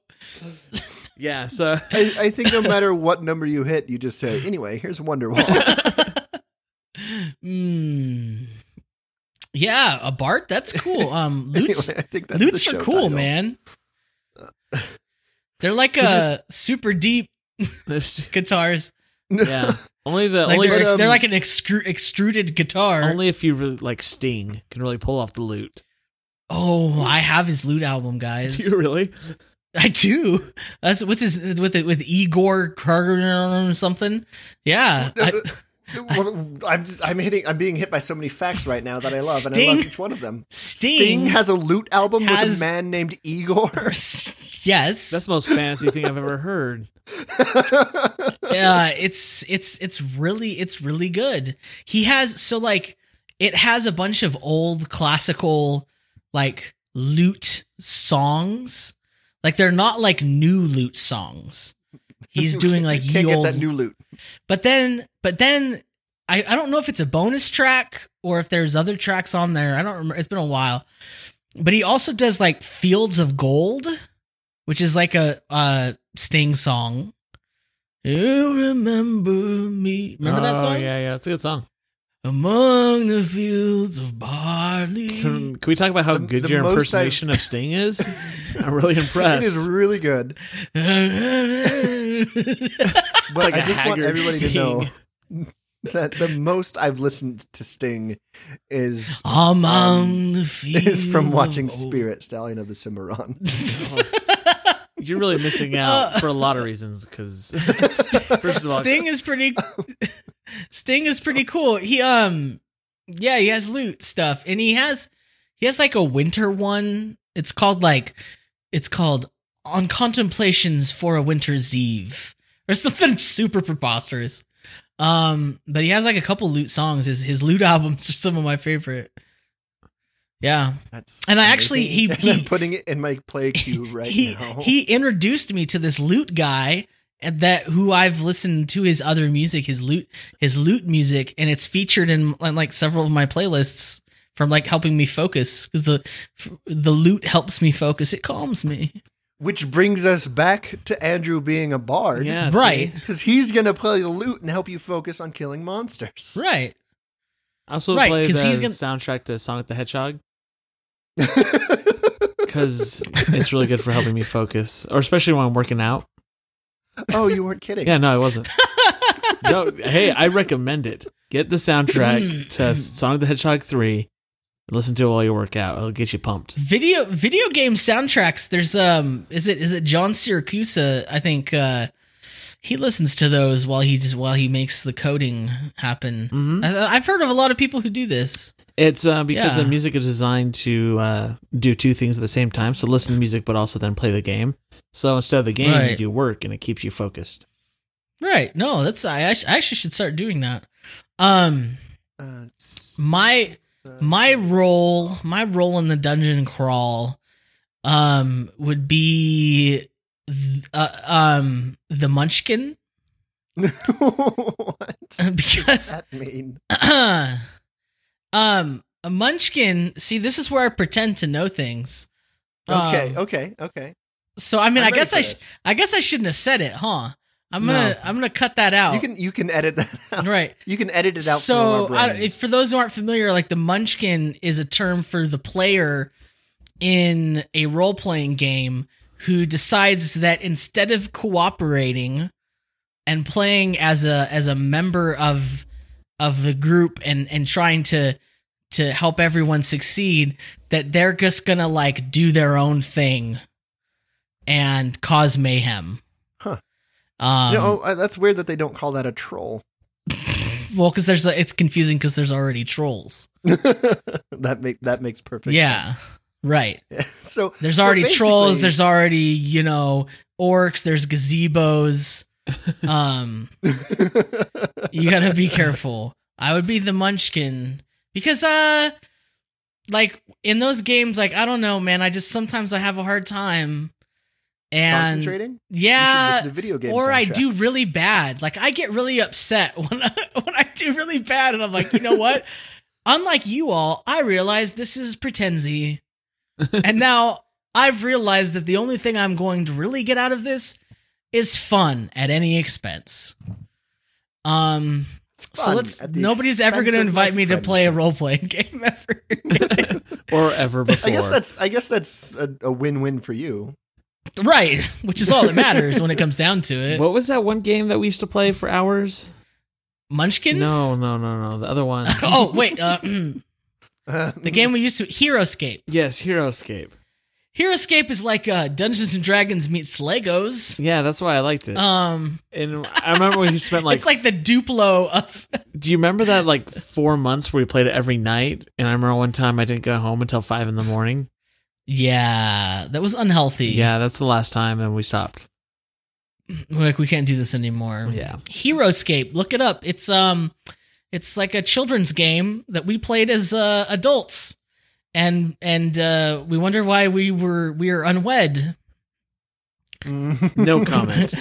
Yeah. So I, I think no matter what number you hit, you just say, "Anyway, here's Wonderwall." Mm. Yeah, a bard. That's cool. Um, lutes. Anyway, I think that's lutes are cool, title. Man. They're like they're uh, just, super deep guitars. Yeah, only the like only they're, um, they're like an extru- extruded guitar. Only if you really, like Sting can really pull off the lute. Oh, I have his lute album, guys. Do you really? I do. That's what's his with it with Igor Karganov or something. Yeah. I, Well, I'm just, I'm hitting. I'm being hit by so many facts right now that I love, Sting, and I love each one of them. Sting, Sting has a lute album has, with a man named Igor. Yes, that's the most fantasy thing I've ever heard. Yeah, it's it's it's really it's really good. He has so like it has a bunch of old classical like lute songs. Like they're not like new lute songs. He's doing like you can't ye old, get that new loot. But then, but then I, I don't know if it's a bonus track or if there's other tracks on there. I don't remember. It's been a while, but he also does like Fields of Gold, which is like a, a Sting song. You remember me. Remember oh, that song? Yeah. Yeah. It's a good song. Among the fields of barley. Can, can we talk about how the, good the your impersonation I've... of Sting is? I'm really impressed. It is really good. But like I just Haggard want everybody Sting. To know that the most I've listened to Sting is Among um, the fields is from watching Spirit, Stallone of the Cimarron. You're really missing out uh, for a lot of reasons because first of all, Sting is pretty. Sting is pretty cool. He um, yeah, he has loot stuff, and he has he has like a winter one. It's called like it's called On Contemplations for a Winter's Eve or something super preposterous. Um, but he has like a couple loot songs. His his loot albums are some of my favorite. Yeah, that's and I amazing. Actually he, he I'm putting it in my play queue right he, now. He introduced me to this loot guy. And that who I've listened to his other music, his lute, his lute music, and it's featured in, in like several of my playlists from like helping me focus because the the lute helps me focus. It calms me. Which brings us back to Andrew being a bard, yeah, right? Because he's gonna play the lute and help you focus on killing monsters, right? I also right, play the gonna... soundtrack to Sonic the Hedgehog. Because it's really good for helping me focus, or especially when I'm working out. Oh, you weren't kidding. Yeah, no, I wasn't. No, hey, I recommend it. Get the soundtrack to Sonic the Hedgehog three and listen to it while you work out. It'll get you pumped. Video video game soundtracks, there's um is it is it John Siracusa, I think uh he listens to those while he just, while he makes the coding happen. Mm-hmm. I, I've heard of a lot of people who do this. It's uh, because yeah. the music is designed to uh, do two things at the same time. So listen to music, but also then play the game. So instead of the game, right. you do work, and it keeps you focused. Right. No, that's I, I actually should start doing that. Um, uh, my my role my role in the dungeon crawl, um, would be. Uh, um, the Munchkin. What because, does that mean? Uh, um, a Munchkin. See, this is where I pretend to know things. Okay, um, okay, okay. So I mean, I'm I guess I, sh- I guess I shouldn't have said it, huh? I'm no. gonna, I'm gonna cut that out. You can, you can edit that out. Right. You can edit it out. So, from our I, if, for those who aren't familiar, like the Munchkin is a term for the player in a role-playing game who decides that instead of cooperating and playing as a as a member of of the group and, and trying to to help everyone succeed, that they're just gonna like do their own thing and cause mayhem. Huh. Um, you know, oh, that's weird that they don't call that a troll. Well, because there's it's confusing because there's already trolls. that make that makes perfect yeah. sense. Yeah. Right. So there's already so trolls, there's already, you know, orcs, there's gazebos. Um you got to be careful. I would be the Munchkin because uh like in those games, like I don't know, man, I just sometimes I have a hard time and concentrating? Yeah. You should listen to video game or soundtracks. I do really bad. Like I get really upset when I, when I do really bad and I'm like, "You know what? Unlike you all, I realize this is pretensy." And now I've realized that the only thing I'm going to really get out of this is fun at any expense. Um, so let's. Nobody's ever going to invite me to play a role-playing game ever, or ever before. I guess that's. I guess that's a, a win-win for you, right? Which is all that matters when it comes down to it. What was that one game that we used to play for hours? Munchkin? No, no, no, no. The other one. Oh wait. Uh, The game we used to HeroScape. Yes, HeroScape. HeroScape is like uh, Dungeons and Dragons meets Legos. Yeah, that's why I liked it. Um, and I remember when you spent like it's like the Duplo of. Do you remember that like four months where we played it every night? And I remember one time I didn't go home until five in the morning. Yeah, that was unhealthy. Yeah, that's the last time, and we stopped. We're like we can't do this anymore. Yeah, HeroScape. Look it up. It's um. It's like a children's game that we played as uh, adults, and and uh, we wonder why we were we are unwed. No comment.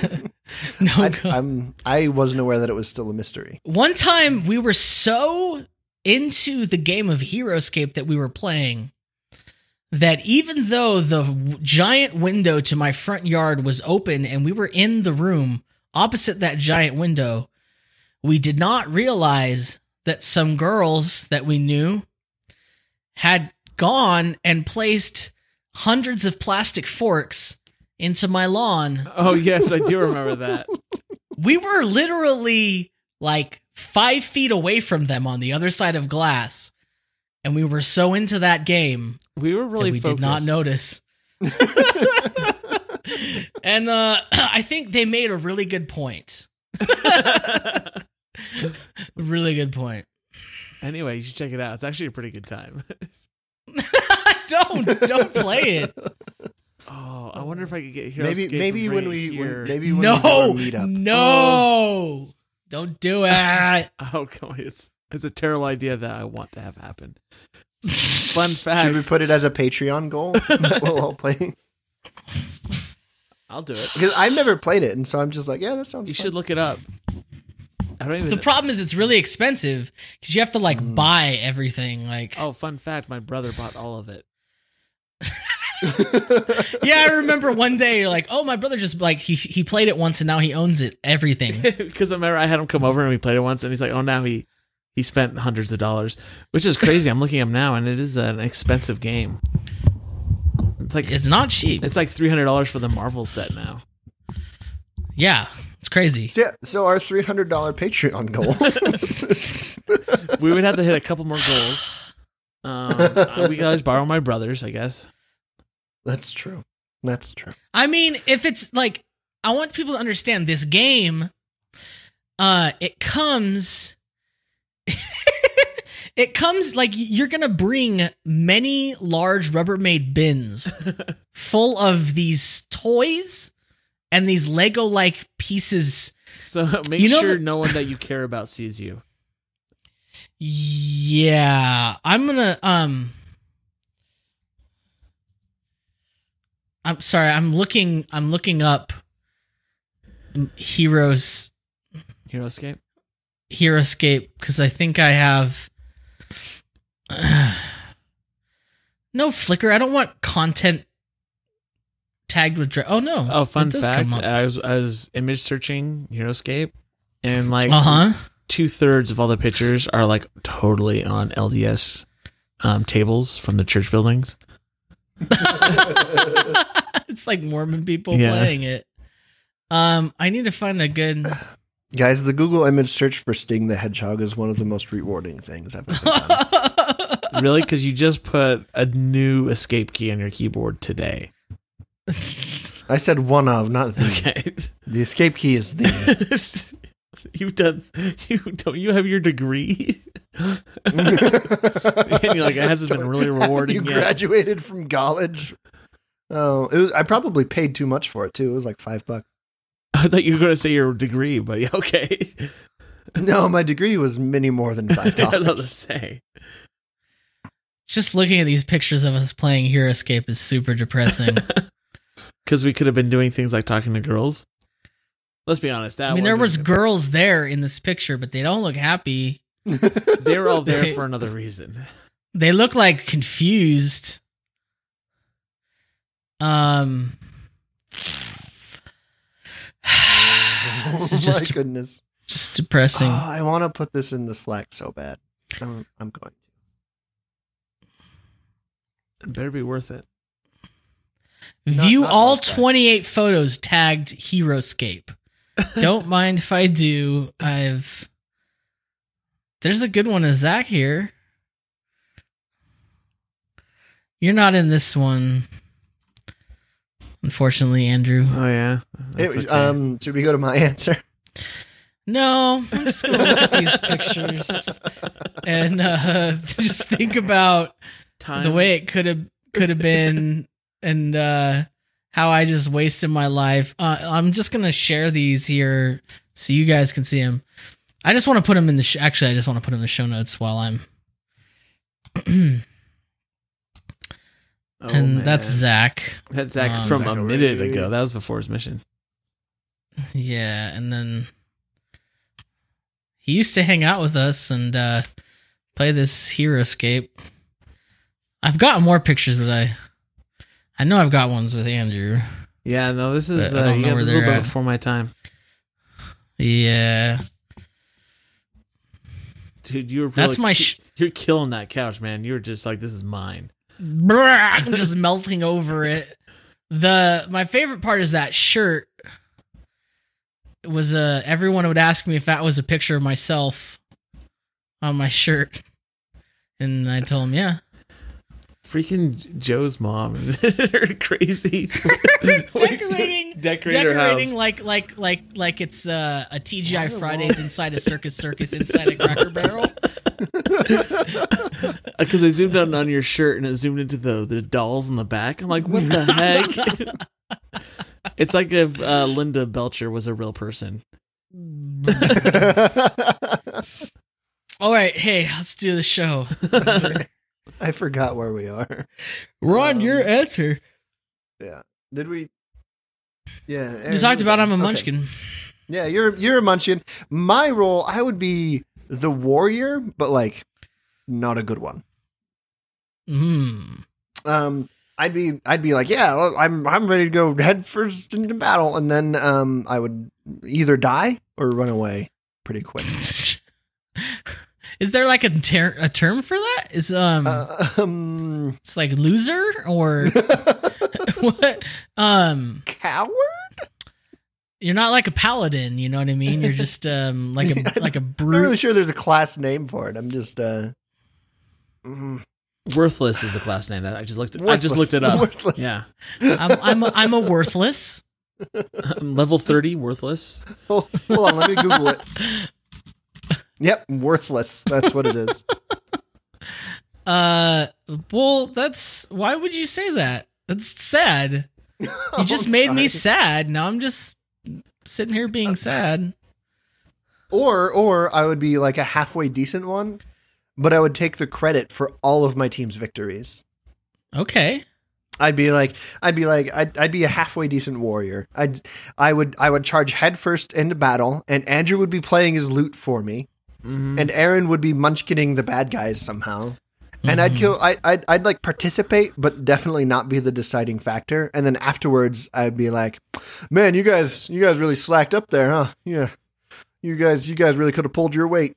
no, I, com- I'm, I wasn't aware that it was still a mystery. One time we were so into the game of HeroScape that we were playing that even though the w- giant window to my front yard was open and we were in the room opposite that giant window. We did not realize that some girls that we knew had gone and placed hundreds of plastic forks into my lawn. Oh, yes, I do remember that. We were literally like five feet away from them on the other side of glass. And we were so into that game. We were really that we focused. Did not notice. And uh, I think they made a really good point. Really good point. Anyway, you should check it out. It's actually a pretty good time. don't don't play it. Oh, I wonder if I could get HeroScape. Maybe maybe right when we when, maybe when no, we meet up. No, oh. Don't do it. Oh come on, it's it's a terrible idea that I want to have happen. Fun fact: should we put it as a Patreon goal? We'll all play. I'll do it because I've never played it, and so I'm just like, yeah, that sounds. You fun. Should look it up. I don't even the know. Problem is it's really expensive because you have to like mm. buy everything. Like, oh, fun fact, my brother bought all of it. Yeah, I remember one day you're like, oh, my brother just like he he played it once and now he owns it everything. Because I remember I had him come over and we played it once and he's like, oh, now he He spent hundreds of dollars, which is crazy. I'm looking up now, and it is an expensive game. It's like it's not cheap. It's like three hundred dollars for the Marvel set now. Yeah, it's crazy. So, yeah, so our three hundred dollars Patreon goal. We would have to hit a couple more goals. Um, we can always borrow my brother's, I guess. That's true. That's true. I mean, if it's like, I want people to understand this game. Uh, it comes. It comes like you're going to bring many large Rubbermaid bins full of these toys and these Lego-like pieces. So make you know sure that- no one that you care about sees you. Yeah, I'm going to... um. I'm sorry, I'm looking I'm looking up Heroes... HeroScape? HeroScape, because I think I have... Uh, no Flickr. I don't want content tagged with... Dra- oh, no. Oh, fun fact. I was, I was image searching HeroScape, and like... Uh-huh. Two-thirds of all the pictures are like totally on L D S um, tables from the church buildings. It's like Mormon people yeah. playing it. Um, I need to find a good... Guys, the Google image search for Sting the Hedgehog is one of the most rewarding things I've ever done. Really? Because you just put a new escape key on your keyboard today. I said one of, not the. Okay. The escape key is the... You've done. You don't. You have your degree. And you're like, it hasn't don't, been really rewarding. You yet. Graduated from college. Oh, it was. I probably paid too much for it too. It was like five bucks. I thought you were going to say your degree, but okay. No, my degree was many more than five dollars. I was about to say. Just looking at these pictures of us playing HeroScape is super depressing. Because we could have been doing things like talking to girls. Let's be honest. That I mean, there was girls there in this picture, but they don't look happy. They were all there they, for another reason. They look like confused. Um, this is just, oh my goodness. Just depressing. Oh, I want to put this in the Slack so bad. I'm, I'm going to. It better be worth it. View not, not all twenty-eight photos tagged HeroScape. Don't mind if I do. I've there's a good one of Zach here. You're not in this one, unfortunately, Andrew. Oh yeah. It, okay. Um, should we go to my answer? No, I'm just gonna look at these pictures and uh, just think about Times. The way it could have could have been, and uh, how I just wasted my life. Uh, I'm just gonna share these here so you guys can see them. I just want to put them in the sh- actually. I just want to put them in the show notes while I'm. Oh, and man. That's Zach. That's Zach um, from Zach a minute already. Ago. That was before his mission. Yeah, and then he used to hang out with us and uh, play this HeroScape. I've got more pictures, but I. I know I've got ones with Andrew. Yeah, no, this is uh, yeah, a little bit at. Before my time. Yeah, dude, you were probably that's my. Sh- you're killing that couch, man. You were just like, this is mine. I'm just melting over it. The my favorite part is that shirt. It was a. Uh, everyone would ask me if that was a picture of myself on my shirt, and I told them, yeah. Freaking Joe's mom, they're crazy. decorating, decorating house. like like like like it's uh, a T G I Fridays inside a circus, circus inside a Cracker Barrel. Because I zoomed out on your shirt and it zoomed into the the dolls in the back. I'm like, what the heck? It's like if uh, Linda Belcher was a real person. All right, hey, let's do the show. I forgot where we are. Ron, um, your answer. Yeah. Did we? Yeah. Aaron, we talked about I'm a munchkin. Okay. Yeah, you're you're a munchkin. My role, I would be the warrior, but like not a good one. Hmm. Um. I'd be I'd be like, yeah, I'm I'm ready to go head first into battle, and then um I would either die or run away pretty quick. Is there like a, ter- a term for that? Is um, uh, um, it's like loser or what? Um, coward. You're not like a paladin, you know what I mean? You're just um, like a like a brute. I'm not really sure there's a class name for it. I'm just uh, mm. Worthless is the class name. I just looked. It, I just looked it up. Worthless. Yeah, I'm I'm a, I'm a worthless. I'm level thirty, worthless. Oh, hold on, let me Google it. Yep, worthless. That's what it is. Uh, well, that's why would you say that? That's sad. You just oh, made sorry. me sad. Now I'm just sitting here being okay. sad. Or, or I would be like a halfway decent one, but I would take the credit for all of my team's victories. Okay. I'd be like, I'd be like, I'd, I'd be a halfway decent warrior. I'd, I would, I would charge headfirst into battle, and Andrew would be playing his loot for me, mm-hmm. and Aaron would be munchkinning the bad guys somehow. And I'd kill. I, I'd I'd like participate, but definitely not be the deciding factor. And then afterwards, I'd be like, "Man, you guys, you guys really slacked up there, huh? Yeah, you guys, you guys really could have pulled your weight."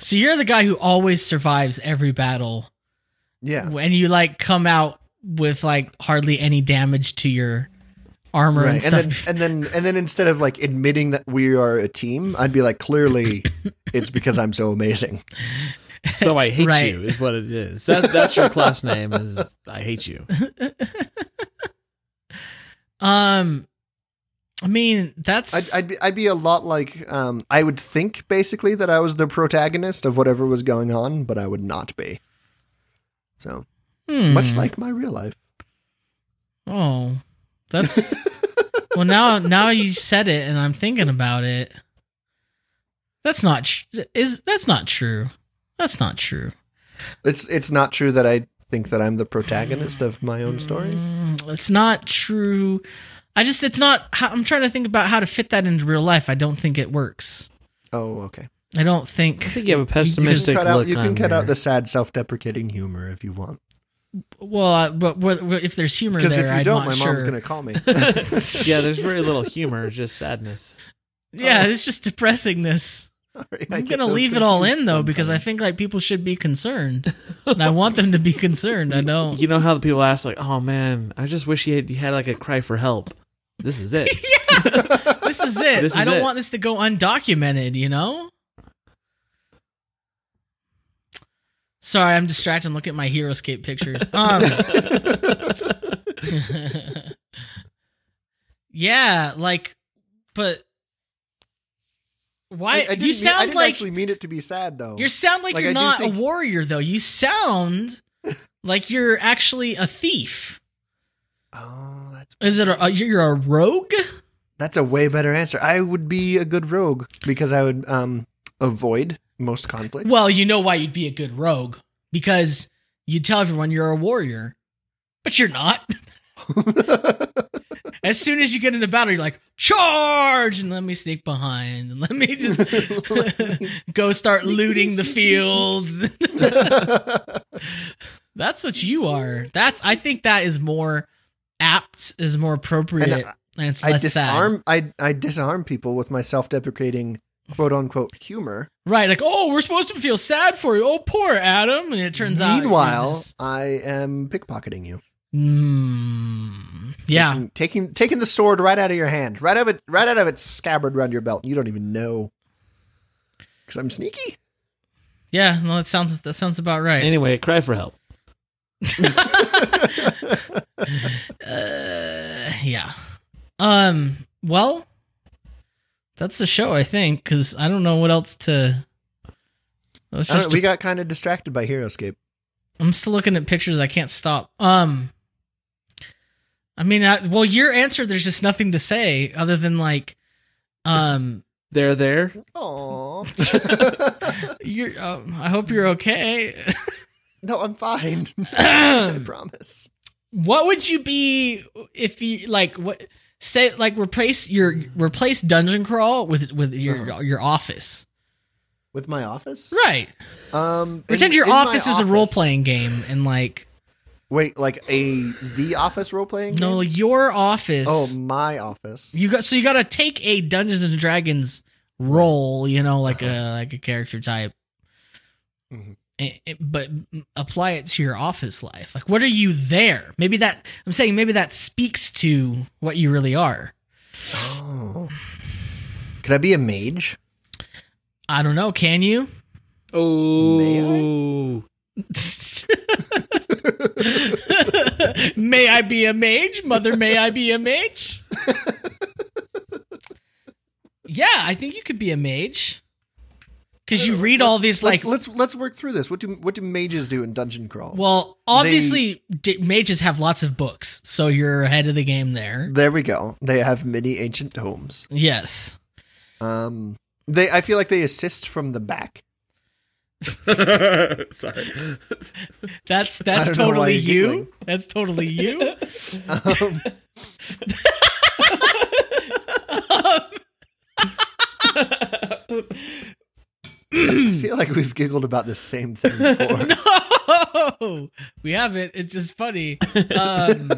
So you're the guy who always survives every battle. Yeah, and you like come out with like hardly any damage to your armor right. and stuff. And then, and then and then instead of like admitting that we are a team, I'd be like, "Clearly, it's because I'm so amazing." So I hate right. you is what it is. That, that's your class name is I hate you. Um, I mean that's. I'd, I'd be I'd be a lot like um. I would think basically that I was the protagonist of whatever was going on, but I would not be. So hmm. much like my real life. Oh, that's well now. Now you said it, and I'm thinking about it. That's not tr- is that's not true. That's not true. It's it's not true that I think that I'm the protagonist of my own story. It's not true. I just it's not. I'm trying to think about how to fit that into real life. I don't think it works. Oh, okay. I don't think. I think you have a pessimistic look on there. You can cut out the sad, self-deprecating humor if you want. Well, uh, but, but, but if there's humor there, because if you I'm don't, my sure. mom's going to call me. Yeah, there's very little humor, just sadness. Yeah, oh. It's just depressingness. Sorry, I'm going to leave it all in, sometimes. though, because I think like people should be concerned. And I want them to be concerned. I don't. You know how the people ask, like, oh, man, I just wish he had, he had like, a cry for help. This is it. Yeah. This is it. This is I don't it. want this to go undocumented, you know? Sorry, I'm distracted. I'm looking at my HeroScape pictures. Um, yeah, like, but... Why I, I you sound mean, I didn't like actually mean it to be sad though. You sound like, like you're I not think, a warrior though. You sound like you're actually a thief. Oh, that's is it? A, you're a rogue. That's a way better answer. I would be a good rogue because I would um, avoid most conflicts. Well, you know why you'd be a good rogue because you tell everyone you're a warrior, but you're not. As soon as you get into battle, you're like, charge! And let me sneak behind. And let me just go start sneaky, looting sneaky, the fields. That's what you are. That's. I think that is more apt, is more appropriate, and, I, and it's less I disarm, sad. I, I disarm people with my self-deprecating, quote-unquote, humor. Right, like, oh, we're supposed to feel sad for you. Oh, poor Adam. And it turns Meanwhile, out... Meanwhile, just... I am pickpocketing you. Mm, yeah, taking, taking taking the sword right out of your hand, right out of it, right out of its scabbard around your belt. You don't even know, because I'm sneaky. Yeah, well, that sounds that sounds about right. Anyway, cry for help. uh, yeah. Um. Well, that's the show, I think, because I don't know what else to. Just I don't, we a- got kind of distracted by HeroScape. I'm still looking at pictures. I can't stop. Um. I mean, I, well, your answer, there's just nothing to say other than like, um, they're there. Aww. You're, um, I hope you're okay. No, I'm fine. I promise. What would you be if you like, what say, like replace your, replace Dungeon Crawl with, with your, uh-huh. your office. With my office? Right. Um, Pretend in, your in office is office. a role-playing game and like... Wait, like a the office role playing? No, game? Your office. Oh, my office. You got so you got to take a Dungeons and Dragons role, you know, like a like a character type. Mm-hmm. It, it, but apply it to your office life. Like, what are you there? Maybe that I'm saying maybe that speaks to what you really are. Oh. Could I be a mage? I don't know. Can you? Oh. May I be a mage? Mother, may I be a mage? Yeah, I think you could be a mage. Because you read let's, all these like let's, let's let's work through this. What do what do mages do in dungeon crawls? Well, obviously they, mages have lots of books, so you're ahead of the game there. There we go. They have many ancient tomes. Yes. Um. They. I feel like they assist from the back. Sorry. That's that's totally you. Giggling. That's totally you. um. um. I feel like we've giggled about the same thing before. No, we haven't. It's just funny. Um,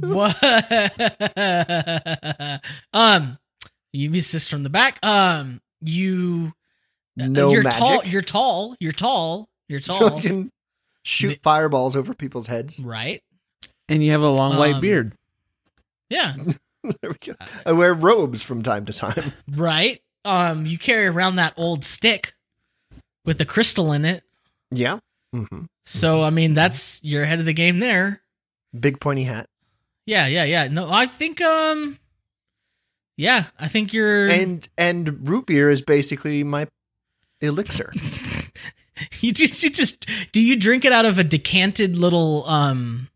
what? um, you miss this from the back. Um, you. No you're magic. Tall, you're tall. You're tall. You're tall. So you can shoot fireballs over people's heads, right? And you have a long white um, beard. Yeah. There we go. I wear robes from time to time. Right. Um, you carry around that old stick with the crystal in it. Yeah. Mm-hmm. So, I mean, that's, you're ahead of the game there. Big pointy hat. Yeah, yeah, yeah. No, I think, um, yeah, I think you're. And, and root beer is basically my elixir. you just, you just, do you drink it out of a decanted little, um,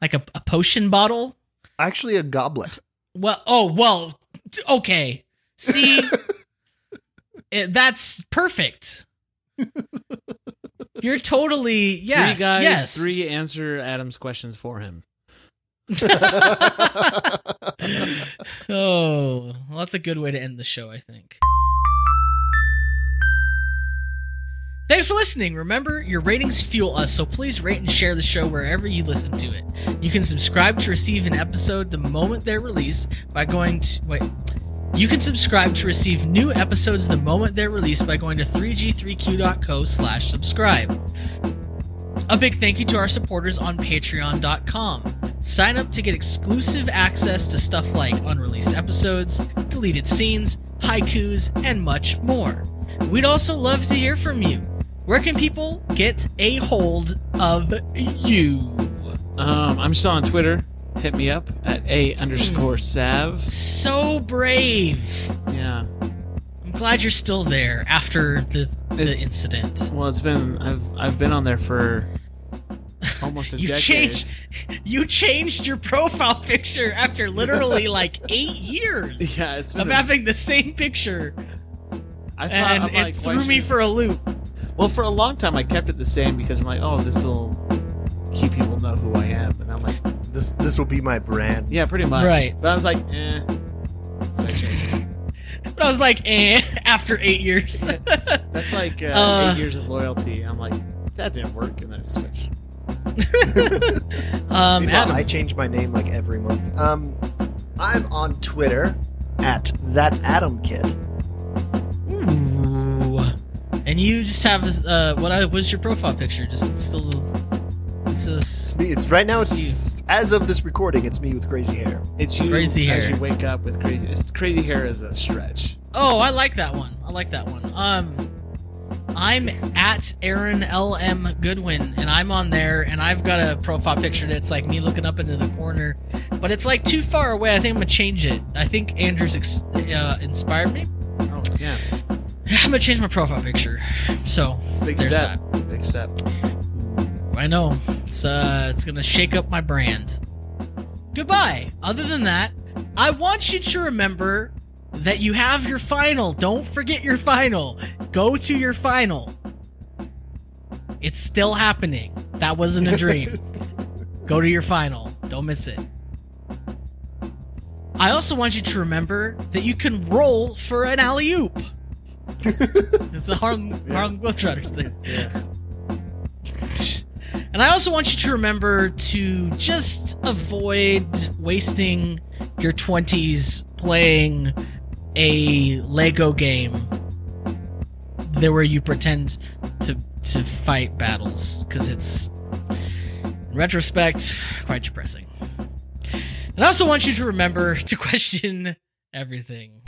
like a, a potion bottle? Actually, a goblet. Well, oh, well, okay. See? It, that's perfect. You're totally yes. Three guys, yes. Three answer Adam's questions for him. Oh, well, that's a good way to end the show, I think. Thanks for listening. Remember, your ratings fuel us, so please rate and share the show wherever you listen to it. You can subscribe to receive an episode the moment they're released by going to wait. You can subscribe to receive new episodes the moment they're released by going to three g three q dot co slash subscribe. A big thank you to our supporters on patreon dot com. Sign up to get exclusive access to stuff like unreleased episodes, deleted scenes, haikus, and much more. We'd also love to hear from you. Where can people get a hold of you? Um, I'm still on Twitter. Hit me up at a underscore sav. So brave. Yeah. I'm glad you're still there after the the it's, incident. Well, it's been I've I've been on there for almost a you decade. Changed, you changed your profile picture after literally like eight years yeah, it's been of a, having the same picture. I thought and I'm it like, threw me for a loop. Well, for a long time I kept it the same because I'm like, oh, this will keep people know who I am, and I'm like, This this will be my brand. Yeah, pretty much. Right. But I was like, eh. So I changed it. But I was like, eh, after eight years. That's like uh, uh, eight years of loyalty. I'm like, that didn't work, and then I switched. um, Adam. I change my name like every month. Um, I'm on Twitter at that Adam kid. Ooh. And you just have uh, what? I, what's your profile picture? Just still. It's, a, it's me. It's right now. It's, it's as of this recording. It's me with crazy hair. It's you crazy hair. As you wake up with crazy. It's, crazy hair is a stretch. Oh, I like that one. I like that one. Um, I'm at Aaron L M Goodwood, and I'm on there, and I've got a profile picture that's like me looking up into the corner, but it's like too far away. I think I'm gonna change it. I think Andrew's ex- uh, inspired me. Oh yeah. I'm gonna change my profile picture. So it's a big step. That. Big step. I know. It's uh, it's gonna shake up my brand. Goodbye. Other than that, I want you to remember that you have your final. Don't forget your final. Go to your final. It's still happening. That wasn't a dream. Go to your final. Don't miss it. I also want you to remember that you can roll for an alley-oop. It's the Harlem, yeah. Harlem Globetrotters thing. Yeah. And I also want you to remember to just avoid wasting your twenties playing a Lego game there where you pretend to to fight battles, because it's, in retrospect, quite depressing. And I also want you to remember to question everything.